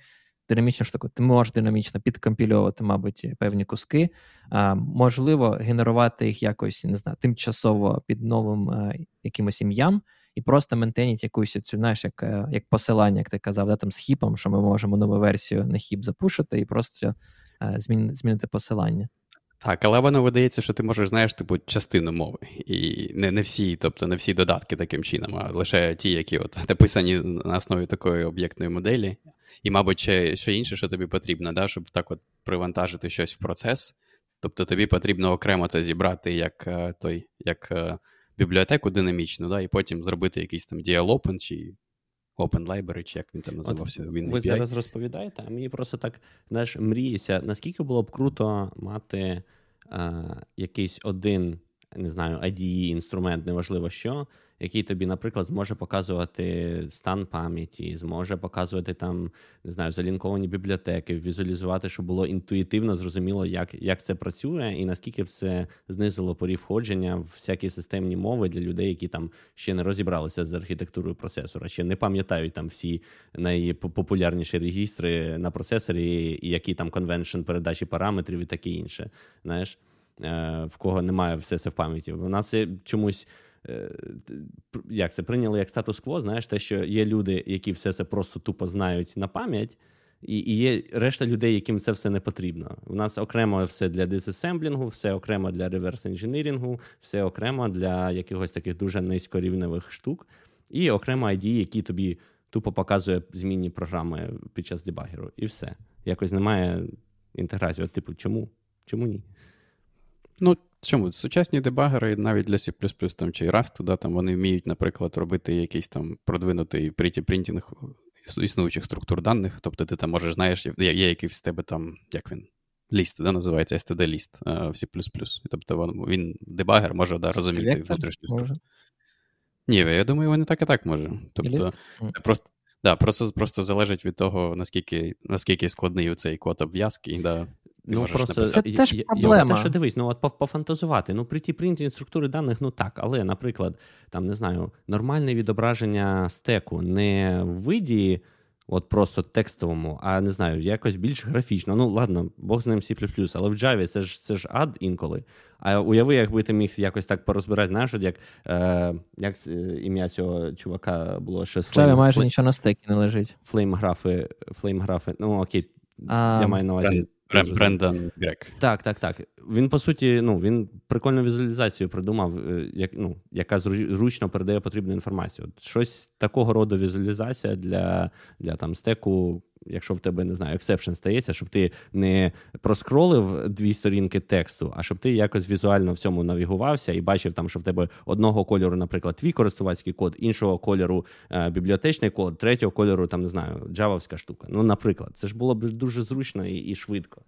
динамічну штуку. Ти можеш динамічно підкомпільовувати, мабуть, певні куски. А, можливо, генерувати їх якось, не знаю, тимчасово під новим а, якимось ім'ям і просто ментеніть якусь цю, знаєш, як, як посилання, як ти казав, да, там з хіпом, що ми можемо нову версію на хіп запушити і просто а, змін, змінити посилання. Так, але воно видається, що ти можеш, знаєш, типу, частину мови. І не, не всі, тобто не всі додатки таким чином, а лише ті, які от написані на основі такої об'єктної моделі. І, мабуть, ще, ще інше, що тобі потрібно, да, щоб так от привантажити щось в процес. Тобто тобі потрібно окремо це зібрати як, той, як бібліотеку динамічну, да, і потім зробити якийсь там діал-опен чи... Open Library, чи як він там називався. От, ви зараз розповідаєте, а мені просто так, знаєш, мріється, наскільки було б круто мати е, якийсь один, не знаю, ай ді і, інструмент, неважливо що, який тобі, наприклад, зможе показувати стан пам'яті, зможе показувати там, не знаю, залінковані бібліотеки, візуалізувати, щоб було інтуїтивно зрозуміло, як, як це працює, і наскільки б це знизило поріг входження в всякі системні мови для людей, які там ще не розібралися з архітектурою процесора, ще не пам'ятають там всі найпопулярніші регістри на процесорі, і які там конвеншн передачі параметрів і таке інше, знаєш, в кого немає все це в пам'яті. У нас чомусь як це прийняли як статус-кво, знаєш, те, що є люди, які все це просто тупо знають на пам'ять, і, і є решта людей, яким це все не потрібно. У нас окремо все для дизасемблінгу, все окремо для реверс-інженірінгу, все окремо для якихось таких дуже низькорівневих штук, і окремо ай ді і, які тобі тупо показує змінні програми під час дебагеру. І все. Якось немає інтеграції. От, типу, чому? Чому ні? Ну, чому? Сучасні дебагери навіть для Сі плюс плюс там, чи Rust, да, там вони вміють, наприклад, робити якийсь там продвинутий пріті-принтінг існуючих структур даних. Тобто ти там можеш, знаєш, є, є якийсь в тебе там, як він, ліст, да, називається, ес ті ді-ліст в Сі плюс плюс. Тобто він, дебагер, може, да, розуміти внутрішню структуру. Ні, я думаю, вони так і так може. Тобто просто... Да, процес просто залежить від того, наскільки, наскільки складний у цей код обв'язки. Да. Ну, просто... Це я, теж я, проблема. Те, що дивись, ну от пофантазувати. Ну, пріті-принтінг структури даних, ну так, але, наприклад, там, не знаю, нормальне відображення стеку не в виді от просто текстовому, а, не знаю, якось більш графічно. Ну, ладно, бог з ним Сі плюс плюс, але в Java це ж, це ж ад інколи. А уяви, якби ти міг якось так порозбирати, знаєш, от як, е, як ім'я цього чувака було ще... В Java майже нічого на стекі не лежить. Флейм-графи, флейм-графи, ну окей, а, я маю на увазі... Брендан Грек. Так, так, так. Він, по суті, ну, він прикольну візуалізацію придумав, як, ну, яка зручно передає потрібну інформацію. От щось такого роду візуалізація для, для там, стеку, якщо в тебе, не знаю, ексепшн стається, щоб ти не проскролив дві сторінки тексту, а щоб ти якось візуально в цьому навігувався і бачив, там, що в тебе одного кольору, наприклад, твій користувацький код, іншого кольору е- бібліотечний код, третього кольору, там, не знаю, джавовська штука. Ну, наприклад, це ж було б дуже зручно і, і швидко.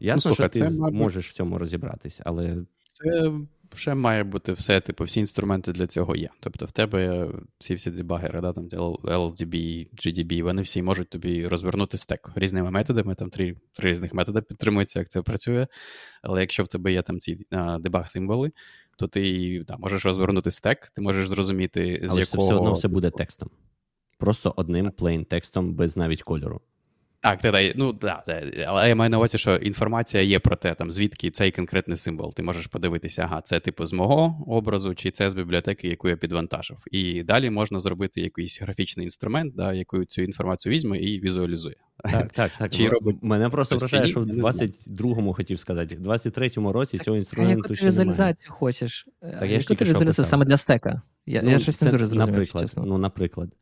Ясно, ну, слуха, що ти це, можеш в цьому розібратись, але... Це вже має бути все, типу, всі інструменти для цього є. Тобто в тебе всі всі дебагери, да, там ел ді бі, джі ді бі, вони всі можуть тобі розвернути стек різними методами, там три, три різних методи підтримуються, як це працює. Але якщо в тебе є там ці дебаг-символи, то ти да, можеш розвернути стек, ти можеш зрозуміти, з Але якого... Але все одно все буде текстом. Просто одним плейн текстом без навіть кольору. Так, так, так. Ну, да, да. Але я маю на увазі, що інформація є про те, там, звідки цей конкретний символ. Ти можеш подивитися, ага, це типу з мого образу, чи це з бібліотеки, яку я підвантажив. І далі можна зробити якийсь графічний інструмент, да, яку цю інформацію візьме і візуалізує. Так, так, так. Чи робить... Мене просто вражає, що в двадцять другому хотів сказати, в двадцять третьому році цього інструменту ще немає. А яку ти візуалізацію хочеш? Так, а я яку ти візуалізацію саме для стека? Я, ну, я щось не дуже зрозумів, чесно. Ну, наприклад.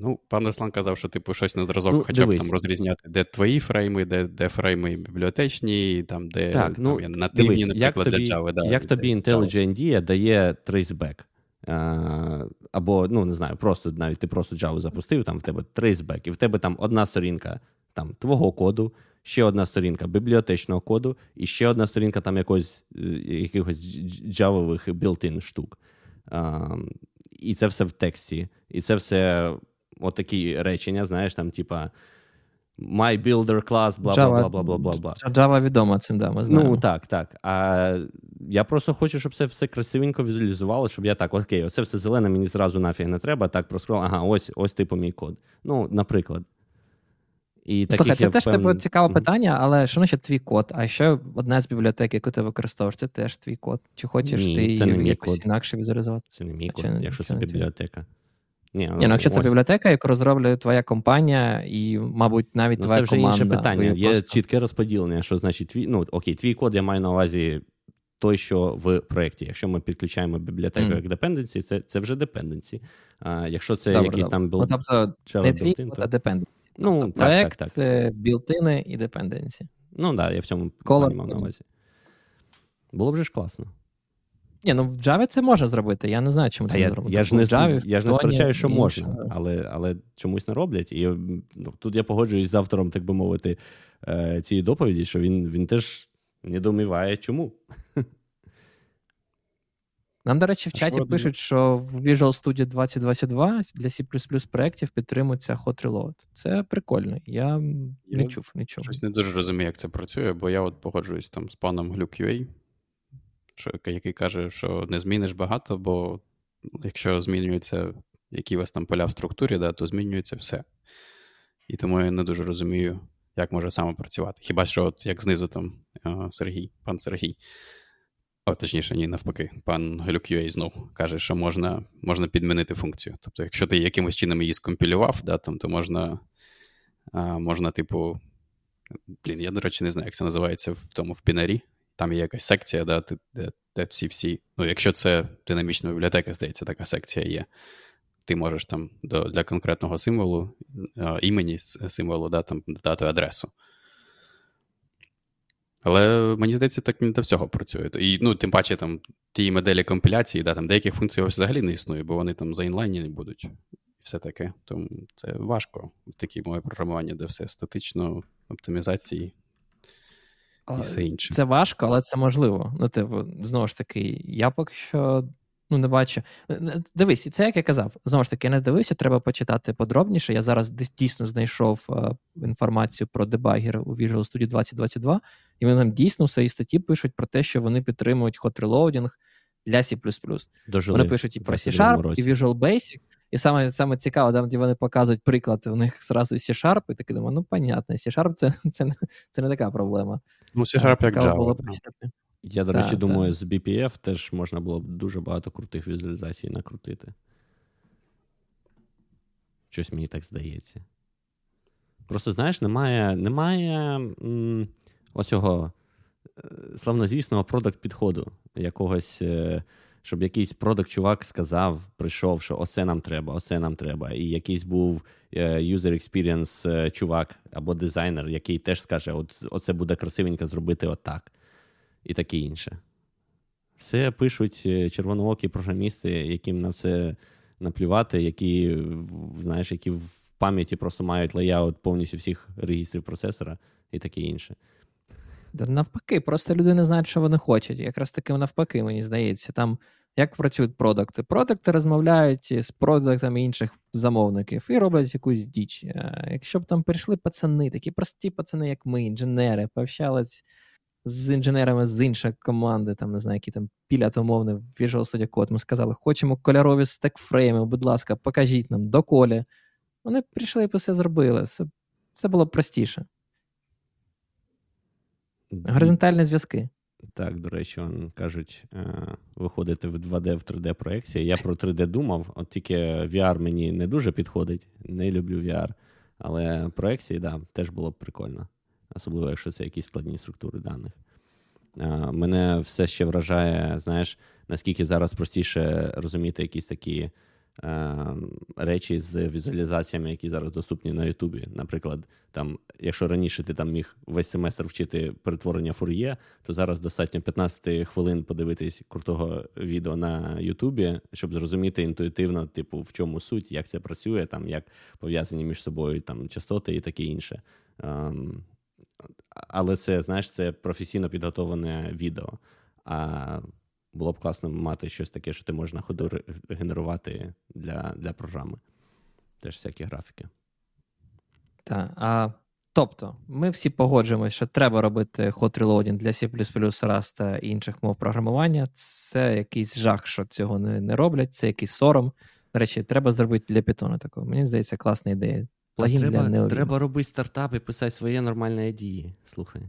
Ну, пан Руслан казав, що типу щось на зразок, ну, хоча дивись. б там розрізняти, де твої фрейми, де, де фрейми бібліотечні, там, де так, там, ну, нативні, дивись, наприклад, як тобі, для Java. Да, як тобі IntelliJ IDEA дає трейсбек? А, або, ну, не знаю, просто навіть ти просто Java запустив, там в тебе трейсбек, і в тебе там одна сторінка там, твого коду, ще одна сторінка бібліотечного коду, і ще одна сторінка там якось, якихось джавових built-in штук. А, і це все в тексті, і це все... Отакі речення, знаєш, там, типа my builder class, бла-бла-бла-бла-бла-бла. Java відома цим, да, ми знаємо. Ну, так, так. А я просто хочу, щоб це все красивенько візуалізувало, щоб я так, окей, оце все зелене, мені зразу нафіг не треба, так проскролив, ага, ось, ось типу мій код. Ну, наприклад. І Слухай, це теж певне... тебе цікаве питання, але що значить твій код? А ще одна з бібліотек, яку ти використовуєш, це теж твій код. Чи хочеш Ні, ти її якось інакше візуалізувати? Це не мій код, а, чи, якщо чи це бібліотека. Ні, ну, Ні, ну, якщо ось. Це бібліотека, яку розроблює твоя компанія і, мабуть, навіть ну, твоя команда. Це вже інше питання. Є просто... чітке розподілення, що значить твій, ну, окей, твій код я маю на увазі той, що в проєкті. Якщо ми підключаємо бібліотеку mm. як dependency, це, це вже dependency. А якщо це добре, якийсь добре. там build... Ну, тобто не твій код, а dependency. Ну, тобто, проєкт, так, так, так. Built-ини і dependency. Ну, так, да, я в цьому плані мав на увазі. Було б же ж класно. Ні, ну в Java це можна зробити, я не знаю, чому це не зробити. Я ж не, Java, я ж не сперечаю, що можна, але, але чомусь не роблять. І ну, тут я погоджуюсь з автором, так би мовити, цієї доповіді, що він, він теж недоуміває, чому. Нам, до речі, в а чаті що пишуть, що в Visual Studio двадцять двадцять два для C++ проєктів підтримується Hot Reload. Це прикольно. Я не я чув, не чув. Щось не дуже розумію, як це працює, бо я от погоджуюсь там з паном Глюк.ua, який каже, що не зміниш багато, бо якщо змінюються, які у вас там поля в структурі, да, то змінюється все. І тому я не дуже розумію, як може саме працювати. Хіба що, от як знизу там Сергій, пан Сергій, о, точніше, ні, навпаки, пан Глюк.ua знов каже, що можна, можна підмінити функцію. Тобто, якщо ти якимось чином її скомпілював, да, там, то можна, можна, типу, блін, я, до речі, не знаю, як це називається в тому, в бінарі. Там є якась секція, да, де, де всі-всі, ну, якщо це динамічна бібліотека, здається, така секція є. Ти можеш там до, для конкретного символу, імені символу, да, там, додати адресу. Але, мені здається, так не до всього працює. І, ну, тим паче, там, ті моделі компіляції, да, там, деяких функцій взагалі не існує, бо вони там заінлайнені будуть. І все таке. Тому це важко. Такі моє програмування, де все статично, оптимізації. І все інше. Це важко, але це можливо. Ну, типу, знову ж таки, я поки що ну, не бачу. Дивись, це як я казав. Знову ж таки, я не дивився, треба почитати подробніше. Я зараз дійсно знайшов е, інформацію про дебагер у Visual Studio двадцять двадцять два, і вони нам дійсно в своїй статті пишуть про те, що вони підтримують hot reloading для C++. Дожили. Вони пишуть і про C-Sharp, і Visual Basic. І саме, саме цікаво, там, де вони показують приклад, у них зразу C-Sharp, і таки думаю, ну, понятно, C-Sharp це, це, це не така проблема. Ну, C-Sharp як Java. Я, до речі, та, думаю, та. з бі пі еф теж можна було б дуже багато крутих візуалізацій накрутити. Щось мені так здається. Просто, знаєш, немає, немає м, оцього славнозвісного продакт-підходу якогось... Щоб якийсь продакт-чувак сказав, прийшов, що оце нам треба, оце нам треба. І якийсь був юзер-експірієнс-чувак або дизайнер, який теж скаже, от, оце буде красивенько зробити отак. І таке інше. Все пишуть червоноокі програмісти, яким на це наплювати, які, знаєш, які в пам'яті просто мають лейаут повністю всіх регістрів процесора і таке інше. Да, навпаки, просто люди не знають, що вони хочуть. Якраз таки навпаки, мені здається. Там, як працюють продакти? Продакти розмовляють з продактами інших замовників і роблять якусь діч. А якщо б там прийшли пацани, такі прості пацани, як ми, інженери, пообщались з інженерами з іншої команди, там, не знаю, які там пілять умовне в Visual Studio Code, ми сказали, хочемо кольорові стекфрейми, будь ласка, покажіть нам, доколі. Вони прийшли і все зробили. Все Це було б простіше. Горизонтальні зв'язки. Так, до речі, кажуть, виходити в два Д, в три Д проекції. Я про три Д думав, от тільки ві ар мені не дуже підходить, не люблю ві ар. Але проекції, да, теж було б прикольно. Особливо, якщо це якісь складні структури даних. Мене все ще вражає, знаєш, наскільки зараз простіше розуміти якісь такі е, речі з візуалізаціями, які зараз доступні на Ютубі. Наприклад, там, якщо раніше ти там міг весь семестр вчити перетворення Фур'є, то зараз достатньо п'ятнадцять хвилин подивитись крутого відео на Ютубі, щоб зрозуміти інтуїтивно, типу, в чому суть, як це працює, там, як пов'язані між собою там, частоти і таке інше. Е, Але це, знаєш, це професійно підготовлене відео. А було б класно мати щось таке, що ти можеш на ходу генерувати для, для програми. Теж всякі графіки. Так. А, тобто, ми всі погоджуємося, що треба робити hot reloading для C++, Rust і інших мов програмування. Це якийсь жах, що цього не, не роблять. Це якийсь сором. До речі, треба зробити для Python такого. Мені здається, класна ідея. Треба, треба робити стартап і писати свої нормальні ай ді і. Слухай.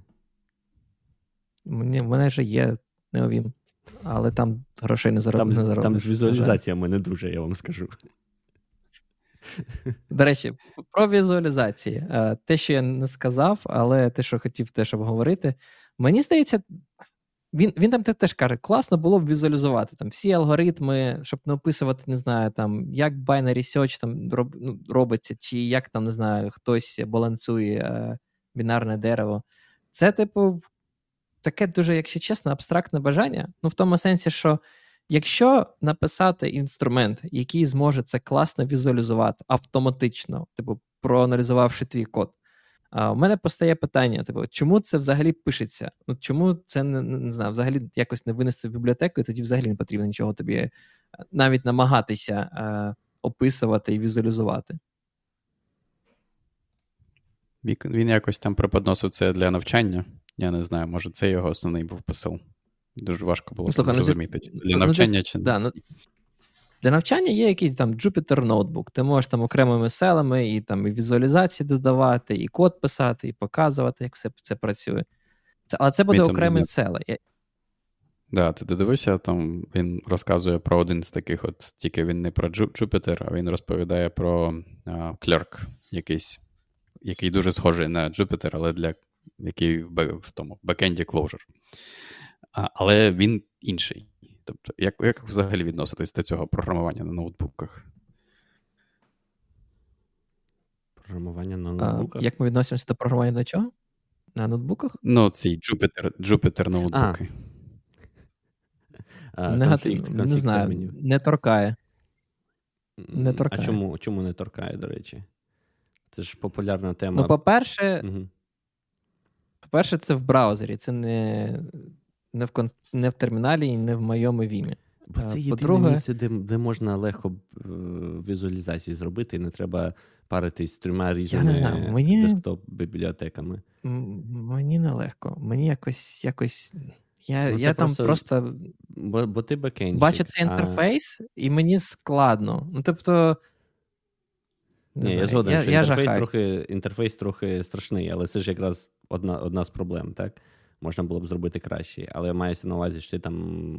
У мене вже є Neovim, але там грошей не заробили. Там, зароб, там з візуалізаціями не дуже, я вам скажу. До речі, про візуалізації. Те, що я не сказав, але те, що хотів теж обговорити. Мені здається, він, він там теж каже, класно було б візуалізувати там всі алгоритми, щоб не описувати, не знаю, там, як binary search там роб, ну, робиться, чи як там, не знаю, хтось балансує е, бінарне дерево. Це, типу, таке дуже, якщо чесно, абстрактне бажання. Ну, в тому сенсі, що якщо написати інструмент, який зможе це класно візуалізувати автоматично, типу, проаналізувавши твій код, а у мене постає питання, типу, чому це взагалі пишеться? Ну, чому це, не, не знаю, взагалі якось не винести в бібліотеку, і тоді взагалі не потрібно нічого тобі навіть намагатися е, описувати і візуалізувати. Він якось там преподносив це для навчання. Я не знаю, може це його основний був посил. Дуже важко було зрозуміти, ну, ну, для навчання ну, чи... Да, ну... Для навчання є якийсь там Jupyter ноутбук. Ти можеш там окремими селами і там і візуалізації додавати, і код писати, і показувати, як все це працює. Це, але це буде окремі села. Так, да, ти додивився, там він розказує про один з таких, от тільки він не про Jupyter, а він розповідає про а, Clerk якийсь, який дуже схожий на Jupyter, але для який в тому бекенді Clojure. А, але він інший. Тобто, як, як взагалі відноситись до цього програмування на ноутбуках? Програмування на ноутбуках? А, як ми відносимося до програмування на чого? На ноутбуках? Ну, цей Jupyter, Jupyter ноутбуки. А. Негативно, конфлікт, конфлікт не знаю, термінів. Не торкає. Не торкає. А чому, чому не торкає, до речі? Це ж популярна тема. Ну, по-перше, угу. по-перше, це в браузері, це не... Не в, кон... не в терміналі і не в моєму вімі. Бо це єдине По-друге... місце, де, де можна легко візуалізації зробити, і не треба паритись з трьома різними мені... десктоп-бібліотеками. М- мені нелегко. Мені якось... якось... Я, ну, я там просто... просто... Бо, бо ти бекенчик. Бачу цей інтерфейс, а... і мені складно. Ну, тобто... Не Ні, знаю. Я згоден, я, що я інтерфейс, трохи, інтерфейс трохи страшний, але це ж якраз одна, одна з проблем, так? Можна було б зробити краще, але мається на увазі, що ти там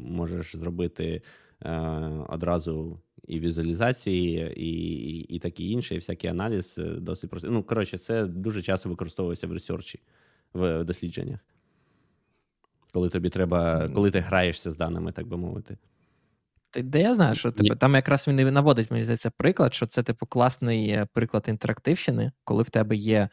можеш зробити е, одразу і візуалізації, і, і, і таке інше, і всякий аналіз досить простий. Ну, коротше, це дуже часто використовується в ресерчі, в дослідженнях. Коли тобі треба, коли ти граєшся з даними, так би мовити. Де я знаю, що типу, там якраз він і наводить, мені здається, приклад, що це типу класний приклад інтерактивщини, коли в тебе є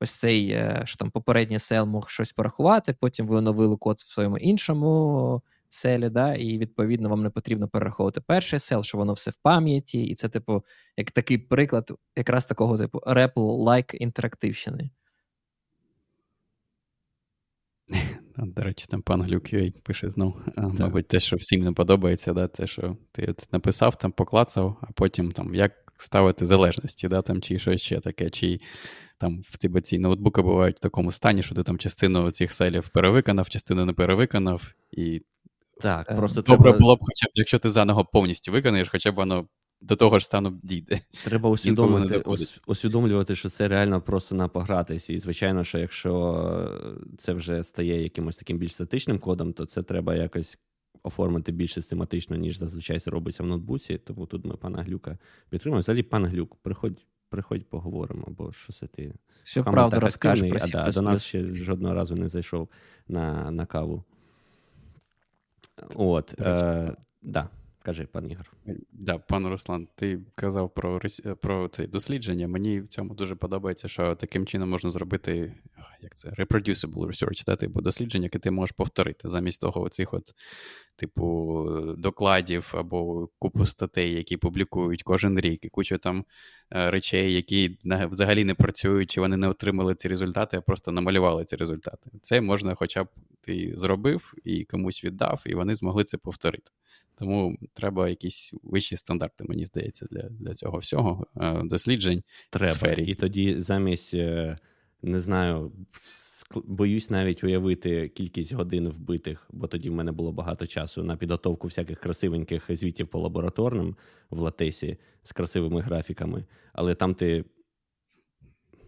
ось цей, що там попередній сел мог щось порахувати, потім ви оновили код в своєму іншому селі, да, і відповідно вам не потрібно перераховувати перший сел, що воно все в пам'яті, і це, типу, як такий приклад якраз такого, типу, репл-лайк інтерактивщини. До речі, там пан Глюк ю ей пише знов, мабуть, те, що всім не подобається, да, те, що ти от написав, там поклацав, а потім там як ставити залежності, да, там, чи щось ще таке, чи там в тебе ці ноутбуки бувають в такому стані, що ти там частину цих селів перевиконав, частину не перевиконав, і так, просто добре треба... було б, хоча б, якщо ти заново повністю виконаєш, хоча б воно до того ж стану дійде. Треба усвідомити, ус, усвідомлювати, що це реально просто на погратись. І, звичайно, що якщо це вже стає якимось таким більш статичним кодом, то це треба якось оформити більш систематично, ніж зазвичай це робиться в ноутбуці. Тому тут ми пана Глюка підтримуємо. Взагалі, пан Глюк, приходь, приходь поговоримо, бо що це ти? Все правду розкажеш про себе. А до нас ще жодного разу не зайшов на, на каву. От, е, да. Кажи, пан Ігор. Да, пан Руслан, ти казав про, про це дослідження. Мені в цьому дуже подобається, що таким чином можна зробити, як це, reproducible research, да, типу дослідження, яке ти можеш повторити замість того оцих от, типу, докладів або купу статей, які публікують кожен рік, і кучу там речей, які взагалі не працюють, чи вони не отримали ці результати, а просто намалювали ці результати. Це можна хоча б ти зробив і комусь віддав, і вони змогли це повторити. Тому треба якісь вищі стандарти, мені здається, для, для цього всього досліджень. Треба. Сфері. І тоді замість, не знаю, боюсь навіть уявити кількість годин вбитих, бо тоді в мене було багато часу на підготовку всяких красивеньких звітів по лабораторним в латесі з красивими графіками. Але там ти,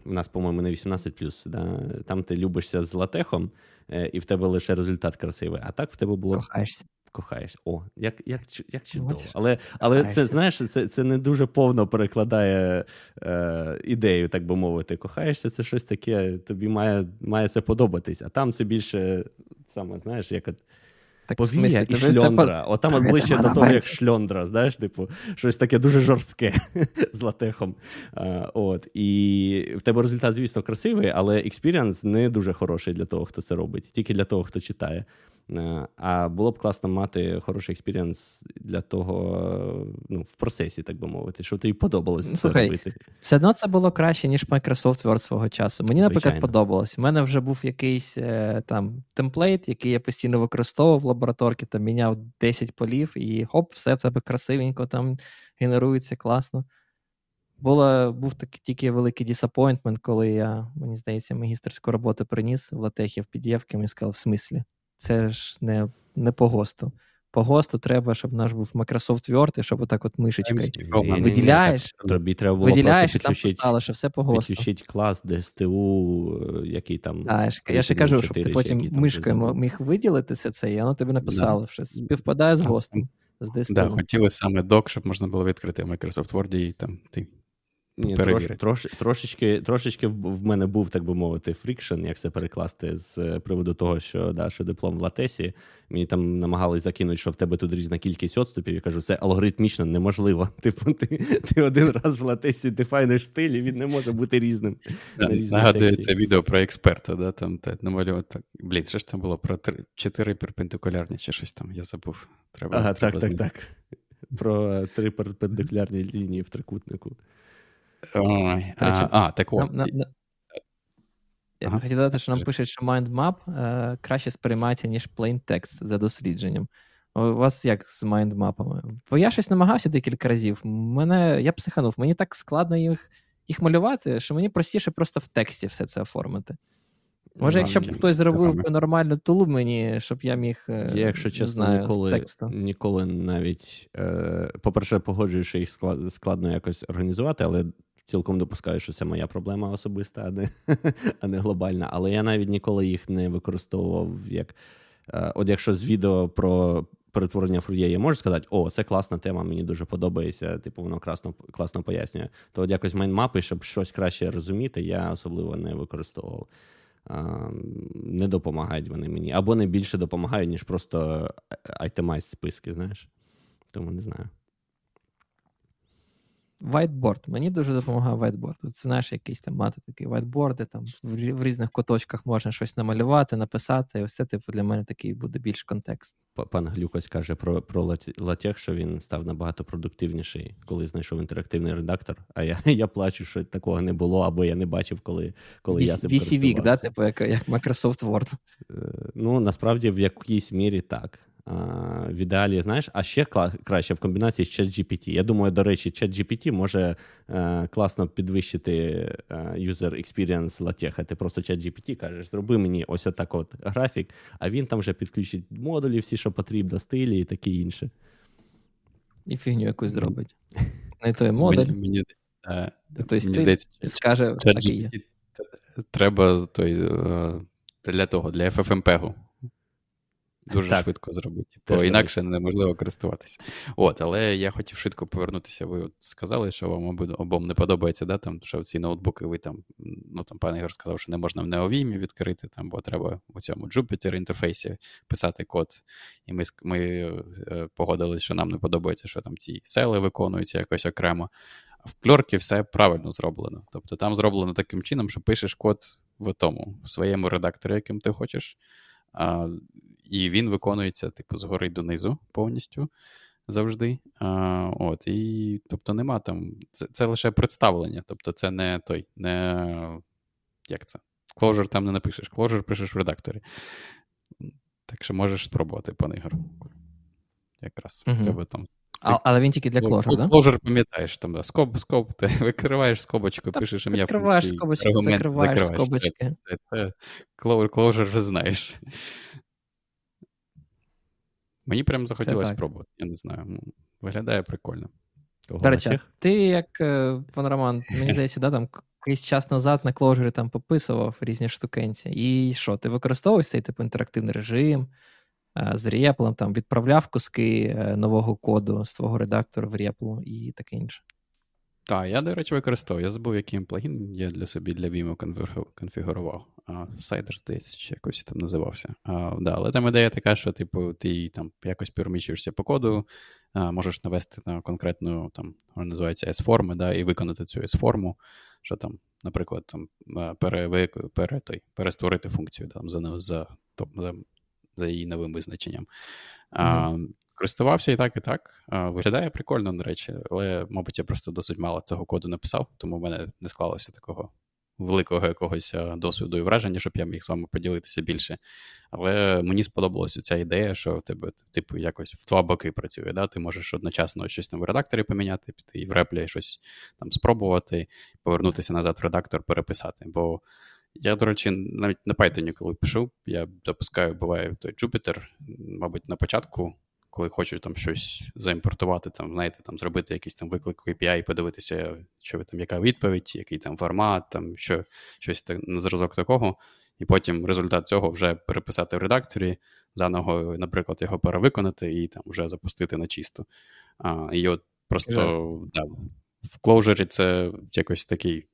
у нас, по-моєму, не вісімнадцять плюс, да? Там ти любишся з латехом, і в тебе лише результат красивий. А так в тебе було... Кохаєшся. Кохаєш. О, як, як, як чудово. Але, але це, знаєш, це, це не дуже повно перекладає е, ідею, так би мовити. Кохаєшся, це щось таке, тобі має, має це подобатись. А там це більше, саме, знаєш, як от повія і шльондра. По... От там ближче до того, як шльондра, знаєш, типу, щось таке дуже жорстке з латехом. А, от. І в тебе результат, звісно, красивий, але експіріанс не дуже хороший для того, хто це робить. Тільки для того, хто читає. А було б класно мати хороший експіріенс для того, ну, в процесі, так би мовити, що тобі подобалося. Слухай, це робити. Все одно це було краще, ніж Microsoft Word свого часу. Мені, звичайно, наприклад, подобалось. У мене вже був якийсь там темплейт, який я постійно використовував в лабораторці, там міняв десять полів і хоп, все в тебе красивенько там генерується, класно. Було, був так, тільки великий disappointment, коли я, мені здається, магістерську роботу приніс в латехі, в пі ді еф-ки, і сказав, в смислі? Це ж не, не по ГОСТу. По ГОСТу треба, щоб наш був Microsoft Word, і щоб отак от мишечкою виділяєш, виділяєш, і там стало, що все по ГОСТу. Підключить клас ДСТУ, який там... А, я, я ще кажу, щоб ти потім мишкою міг виділитися це, і воно тобі написало, да, що співпадає з ГОСТом, з ДСТУ. Да, хотіли саме док, щоб можна було відкрити в Microsoft Word, і там ти... Ні, трош, трош, трошечки, трошечки в мене був, так би мовити, фрікшн, як це перекласти, з приводу того, що, да, що диплом в латесі. Мені там намагались закинути, що в тебе тут різна кількість відступів. Я кажу, це алгоритмічно неможливо. Типу, ти, ти один раз в латесі дефайниш стиль, і він не може бути різним. Нагадує це відео про експерта, да? Там та, намалювати так. Блін, що ж там було про три, чотири перпендикулярні чи щось там? Я забув. Треба, ага, треба так, знати. так, так. Про три перпендикулярні лінії в трикутнику. Ой, а, а, так от. Нам, нам, я ага. хотів додати, що нам пишуть, що mindmap е, краще сприймається, ніж plain text за дослідженням. У вас як з майндмапами? Бо я щось намагався декілька разів. Мене, я психанув. Мені так складно їх, їх малювати, що мені простіше просто в тексті все це оформити. Може, якщо б хтось зробив нормальну тулу мені, щоб я міг, я, якщо чесно, знаю, ніколи, ніколи навіть, е, по-перше, погоджую, що їх склад, складно якось організувати, але цілком допускаю, що це моя проблема особиста, а не, а не глобальна. Але я навіть ніколи їх не використовував як... Е, от якщо з відео про перетворення Фур'є я можу сказати, о, це класна тема, мені дуже подобається, типу воно класно, класно пояснює, то от якось майнмапи, щоб щось краще розуміти, я особливо не використовував. Не допомагають вони мені. Або не більше допомагають, ніж просто айтемайз списки, знаєш. Тому не знаю. Whiteboard. Мені дуже допомагає whiteboard. Це, знаєш, якийсь там мати такі whiteboard, там в різних куточках можна щось намалювати, написати. І ось це, типу, для мене такий буде більш контекст. Пан Глюкось каже про, про латех, що він став набагато продуктивніший, коли знайшов інтерактивний редактор. А я, я плачу, що такого не було, або я не бачив, коли, коли Віс, я цим користувався. вісім вік, да? Типу, як, як Microsoft Word. Ну, насправді, в якійсь мірі так. В ідеалі, знаєш, а ще краще в комбінації з ChatGPT. Я думаю, до речі, ChatGPT може е, класно підвищити е, user experience латеха. Ти просто ChatGPT кажеш, зроби мені ось отак от графік, а він там вже підключить модулі, всі, що потрібно, стилі і таке інше. І фігню якусь зробить. не той модуль. Мені, мені, тобто мені здається, скаже, так і є. Треба той, для того, для еф еф ем пі-гу. Дуже так. швидко зробити. Бо інакше неможливо користуватися. От, але я хотів швидко повернутися. Ви от сказали, що вам обом не подобається, да, там, що ці ноутбуки ви там, ну там пан Ігор сказав, що не можна в Neovim відкрити, там, бо треба у цьому Jupyter інтерфейсі писати код. І ми, ми погодились, що нам не подобається, що там ці сели виконуються якось окремо. А в Clerk все правильно зроблено. Тобто там зроблено таким чином, що пишеш код в тому, в своєму редакторі, яким ти хочеш. А, і він виконується, типу, згори донизу повністю завжди. А, от, і, тобто, нема там... Це, це лише представлення. Тобто, це не той, не... Як це? Clojure там не напишеш. Clojure пишеш в редакторі. Так що можеш спробувати, пане Ігор. Якраз. Угу. Тебе там... А, але він тільки для Clojure, да? Clojure пам'ятаєш, там, да, скоб, скоб, ти викриваєш скобочку, та, пишеш ім'я. Відкриваєш скобочки, закриваєш, закриваєш скобочки. Це, це, Clojure вже знаєш. Мені прям захотілося спробувати, я не знаю. Виглядає прикольно. До речі, ти, як пан Роман, мені здається, да, там якийсь час назад на Clojure там пописував різні штукенці. І що, ти використовуєш цей типу інтерактивний режим з репл, там відправляв куски нового коду з твого редактора в репл і таке інше? Так, я, до речі, використовував. Я забув, який плагін я для собі для Vim конфігурував. Ciders, здається, чи якось там називався. А, да, але там ідея така, що типу, ти там якось переміщуєшся по коду, а, можеш навести на конкретну, там, вона називається S-форми, да, і виконати цю S-форму, що там, наприклад, там, пере, пере, той, перестворити функцію там, за, за, за, за її новим визначенням. Mm-hmm. А, користувався і так, і так. Виглядає прикольно, до речі, але, мабуть, я просто досить мало цього коду написав, тому в мене не склалося такого великого якогось досвіду і враження, щоб я міг з вами поділитися більше. Але мені сподобалася ця ідея, що в тебе, типу, якось в два боки працює. Да? Ти можеш одночасно щось там в редакторі поміняти, піти і в реплі щось там спробувати, повернутися назад в редактор, переписати. Бо я, до речі, навіть на Python, коли пишу, я запускаю, буває, той Jupyter, мабуть, на початку, коли хочу там щось заімпортувати, там, знаєте, там, зробити якийсь там виклик в ей пі ай, подивитися, що там, яка відповідь, який там формат, там, що, щось так, на зразок такого, і потім результат цього вже переписати в редакторі, заново, наприклад, його перевиконати і там вже запустити на чисто. А, і от просто да, в Clojure це якось такий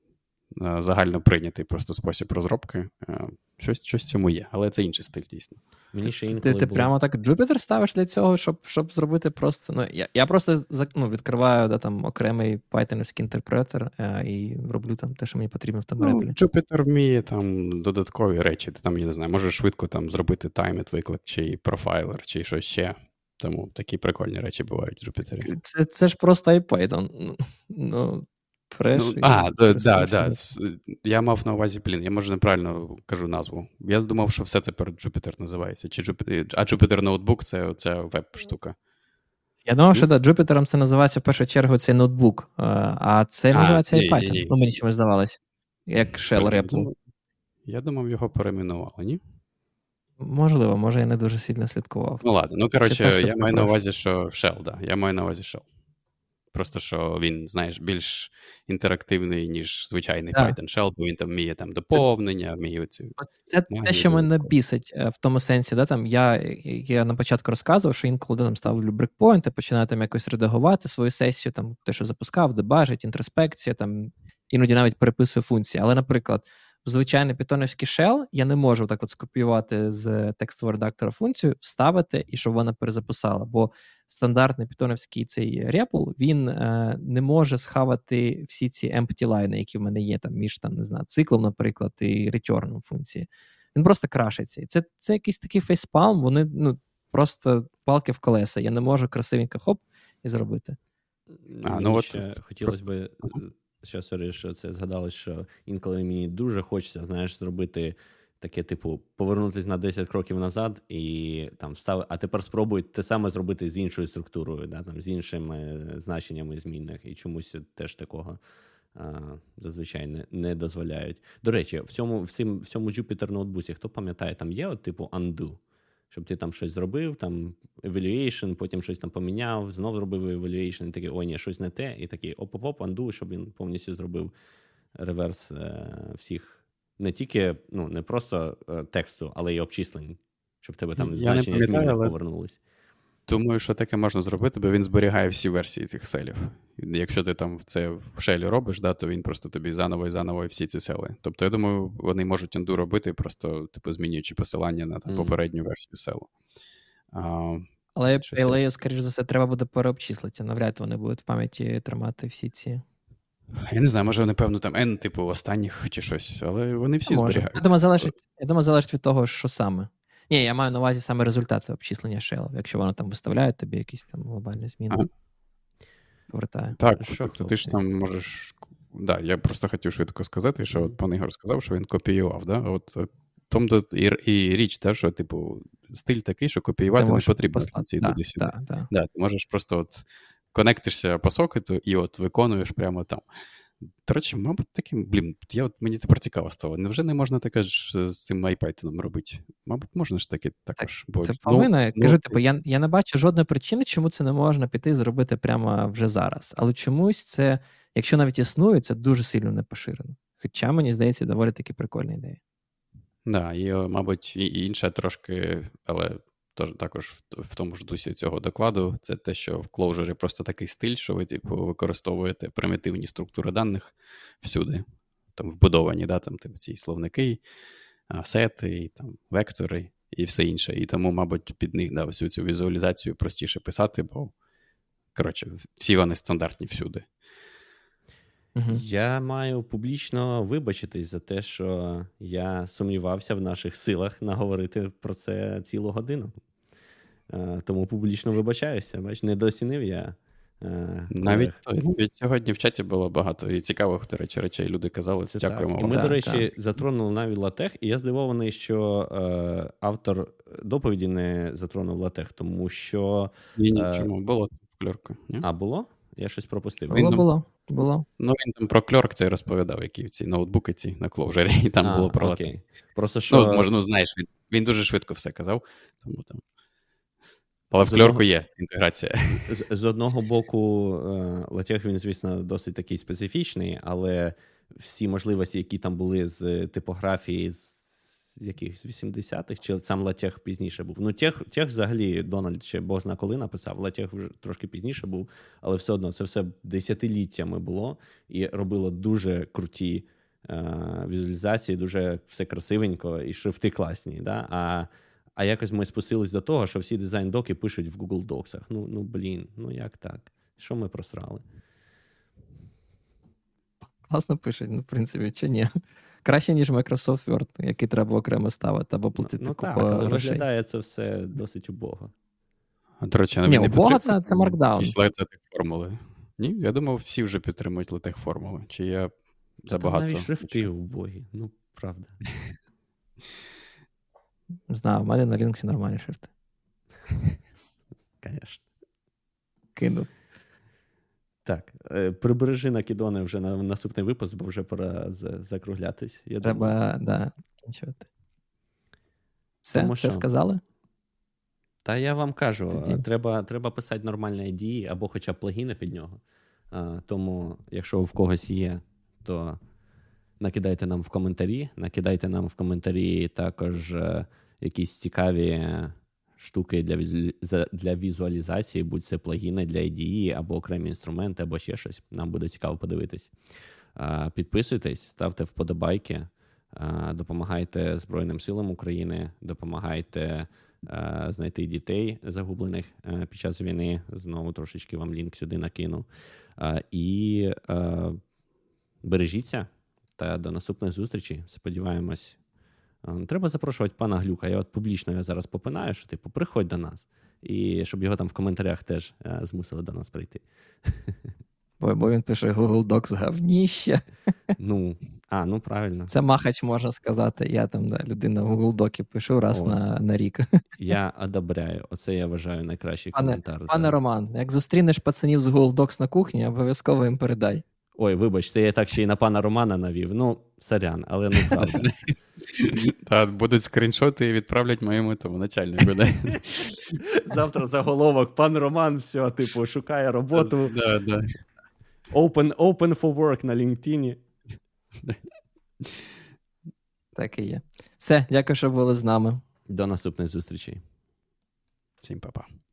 а, загально прийнятий просто спосіб розробки. А, щось, щось в цьому є, але це інший стиль дійсно. Мені ще ти ти, ти прямо так Jupyter ставиш для цього, щоб, щоб зробити просто... Ну, я, я просто ну, відкриваю да, там, окремий Python-овський інтерпретер е, і роблю там те, що мені потрібно в тому ну, реплі. Jupyter вміє там додаткові речі. Ти там, я не знаю, можеш швидко там зробити таймінг виклик, чи профайлер, чи щось ще. Тому такі прикольні речі бувають в Jupyter. Це, це ж просто iPython. Ну... Fresh, ну, а, так, да, да. Я мав на увазі, блін, я, може, неправильно кажу назву. Я думав, що все це перед Jupyter називається. Чи Jupyter, а Jupyter ноутбук – це ця веб-штука. Я думав, mm? що да, Jupyterом це називається в першу чергу цей ноутбук, а це а, називається і Python. Ну, мені чимось здавалось, як Shell Repl. Я думав, його перейменували, ні? Можливо, може, я не дуже сильно слідкував. Ну, ладно, ну, коротше, я, я маю на увазі, що Shell, да. Я маю на увазі Shell. Просто, що він, знаєш, більш інтерактивний, ніж звичайний да. Python Shell, бо він там вміє там доповнення, вміє оці... Це те, що мене бісить в тому сенсі, да, там, я, я на початку розказував, що інколи там ставлю брейкпойнти, починаю там якось редагувати свою сесію, там, те, що запускав, дебажить, інтроспекція, там, іноді навіть переписую функції. Але, наприклад, в звичайний пітонівський Shell я не можу так от скопіювати з текстового редактора функцію, вставити, і щоб вона перезаписала, бо стандартний пітонівський цей репл, він е, не може схавати всі ці empty лайни, які в мене є там між там, не знаю, циклом, наприклад, і return функції. Він просто крашиться. І це, це якийсь такий фейспалм, вони ну, просто палки в колеса. Я не можу красивенько хоп і зробити. А, ну от хотілося би... Зараз, сорі, що це згадалось, що інколи мені дуже хочеться, знаєш, зробити таке, типу, повернутися на десять кроків назад і там став, а тепер спробуй те саме зробити з іншою структурою, да, там, з іншими значеннями змінних, і чомусь теж такого а, зазвичай не, не дозволяють. До речі, в цьому, в цьому, в цьому Jupyter ноутбуці, хто пам'ятає, там є от типу undo? щоб ти там щось зробив, там evaluation, потім щось там поміняв, знов зробив evaluation, і такий, ой, ні, щось не те, і такий оп-оп-оп, undo, щоб він повністю зробив реверс е- всіх. Не тільки, ну, не просто е- тексту, але й обчислень, щоб в тебе там Я значення змін але... повернулись. Думаю, що таке можна зробити, бо він зберігає всі версії цих селів. Якщо ти там це в шелі робиш, да, то він просто тобі заново і заново всі ці сели. Тобто, я думаю, вони можуть інду робити, просто типу, змінюючи посилання на там, попередню версію селу. А, але, але скоріш за все, треба буде переобчислити. Навряд вони будуть в пам'яті тримати всі ці... Я не знаю, може вони, певно, там N, типу, останніх чи щось, але вони всі зберігаються. Я думаю, залежить, я думаю, залежить від того, що саме. Ні, я маю на увазі саме результати обчислення шелів. Якщо воно там виставляє тобі якісь там глобальні зміни, ага. повертає. Так, що, тобто ти ж там можеш... Да, я просто хотів швидко сказати, що от пан Ігор сказав, що він копіював. Да? От, тому і, і річ, да, що типу, стиль такий, що копіювати не потрібно. Послати, да, да, да. Да, ти можеш просто от конектишся по сокету і от виконуєш прямо там. До речі, мабуть, таким, блін, я, от, мені тепер цікаво стало. Невже не можна таке ж з цим MyPython робити? Мабуть, можна ж таке також. Бо, це ну, повинно. Ну, Кажу, ну, типу, я, я не бачу жодної причини, чому це не можна піти і зробити прямо вже зараз. Але чомусь це, якщо навіть існує, це дуже сильно не поширено. Хоча, мені здається, доволі таки прикольна ідея. Так, да, і, мабуть, і інша трошки, але тож, також в, в тому ж дусі цього докладу, це те, що в Clojure просто такий стиль, що ви типу, використовуєте примітивні структури даних всюди. Там вбудовані, да, там, типу, ці словники, сети, і, там, вектори і все інше. І тому, мабуть, під них да, всю цю візуалізацію простіше писати, бо, коротше, всі вони стандартні всюди. Я маю публічно вибачитись за те, що я сумнівався в наших силах наговорити про це цілу годину. Тому публічно вибачаюся. Бач, недооцінив я. Навіть, навіть сьогодні в чаті було багато і цікавих, до речі, речей. Люди казали, це дякуємо. І ми, так, до речі, так. затронули навіть LaTeX, і я здивований, що е, автор доповіді не затронув LaTeX, тому що... Ні, нічому. Е... Було в Clerk. А, було? Я щось пропустив. Було, він, було. Було. Ну, він там про Clerk це розповідав, які ці ноутбуки ці на Clojure, і там а, було про LaTeX. Просто що... Ну, можна, ну, знаєш, він, він дуже швидко все казав, тому там... Але з в Clerk одного... є інтеграція. З, з одного боку, LaTeX, він, звісно, досить такий специфічний, але всі можливості, які там були з типографії, з яких, з вісімдесятих, чи сам LaTeX пізніше був. Ну, тех взагалі Дональд ще бозна коли написав, LaTeX вже трошки пізніше був, але все одно це все десятиліттями було і робило дуже круті е- візуалізації, дуже все красивенько і шрифти класні. Да? А, а якось ми спустились до того, що всі дизайн-доки пишуть в Google Docs. Ну, ну блін, ну як так? Що ми просрали? Класно пишуть, ну, в принципі, чи ні? Краще, ніж Microsoft Word, який треба окремо ставити або платити ну, купу грошей. Ну так, але виглядає це все досить убого. До речі, Ні, не убого це, це Markdown. Якісь LaTeX-формули. Ні, я думав, всі вже підтримують LaTeX-формули. Чи я забагато? Навіть шрифти убогі, ну правда. Не знаю, в мене на Linux нормальні шрифти. Звісно. Кину. Так, прибережи накидони вже на наступний випуск, бо вже пора закруглятись. Я Треба, так, да, кінчувати. Все, Тому все що? сказали? Та я вам кажу, Тоді. треба треба писати нормальні ай ді і, або хоча б плагіни під нього. Тому, якщо в когось є, то накидайте нам в коментарі. Накидайте нам в коментарі також якісь цікаві... штуки для, для візуалізації, будь це плагіни для ай ді і, або окремі інструменти, або ще щось. Нам буде цікаво подивитись. Підписуйтесь, ставте вподобайки, допомагайте Збройним силам України, допомагайте знайти дітей загублених під час війни. Знову трошечки вам лінк сюди накину. І бережіться та до наступної зустрічі. Сподіваємось, треба запрошувати пана Глюка. Я от публічно його зараз попинаю, що типу, приходь до нас. І щоб його там в коментарях теж е, змусили до нас прийти. Бо, бо він пише Google Docs гавніще. Ну, а, ну правильно. Це махач, можна сказати. Я там да, людина в Google Docs пишу раз на, на рік. Я одобряю. Оце я вважаю найкращий пане, коментар. Пане за... Роман, як зустрінеш пацанів з Google Docs на кухні, обов'язково їм передай. Ой, вибачте, я так ще й на пана Романа навів. Ну, сорян, але неправда. Так, будуть скріншоти і відправлять моєму тому начальнику. Да? Завтра заголовок. Пан Роман, все, типу, шукає роботу. Да, да. Open, open for work на LinkedIn. Так і є. Все, дякую, що були з нами. До наступних зустрічей. Всім па-па.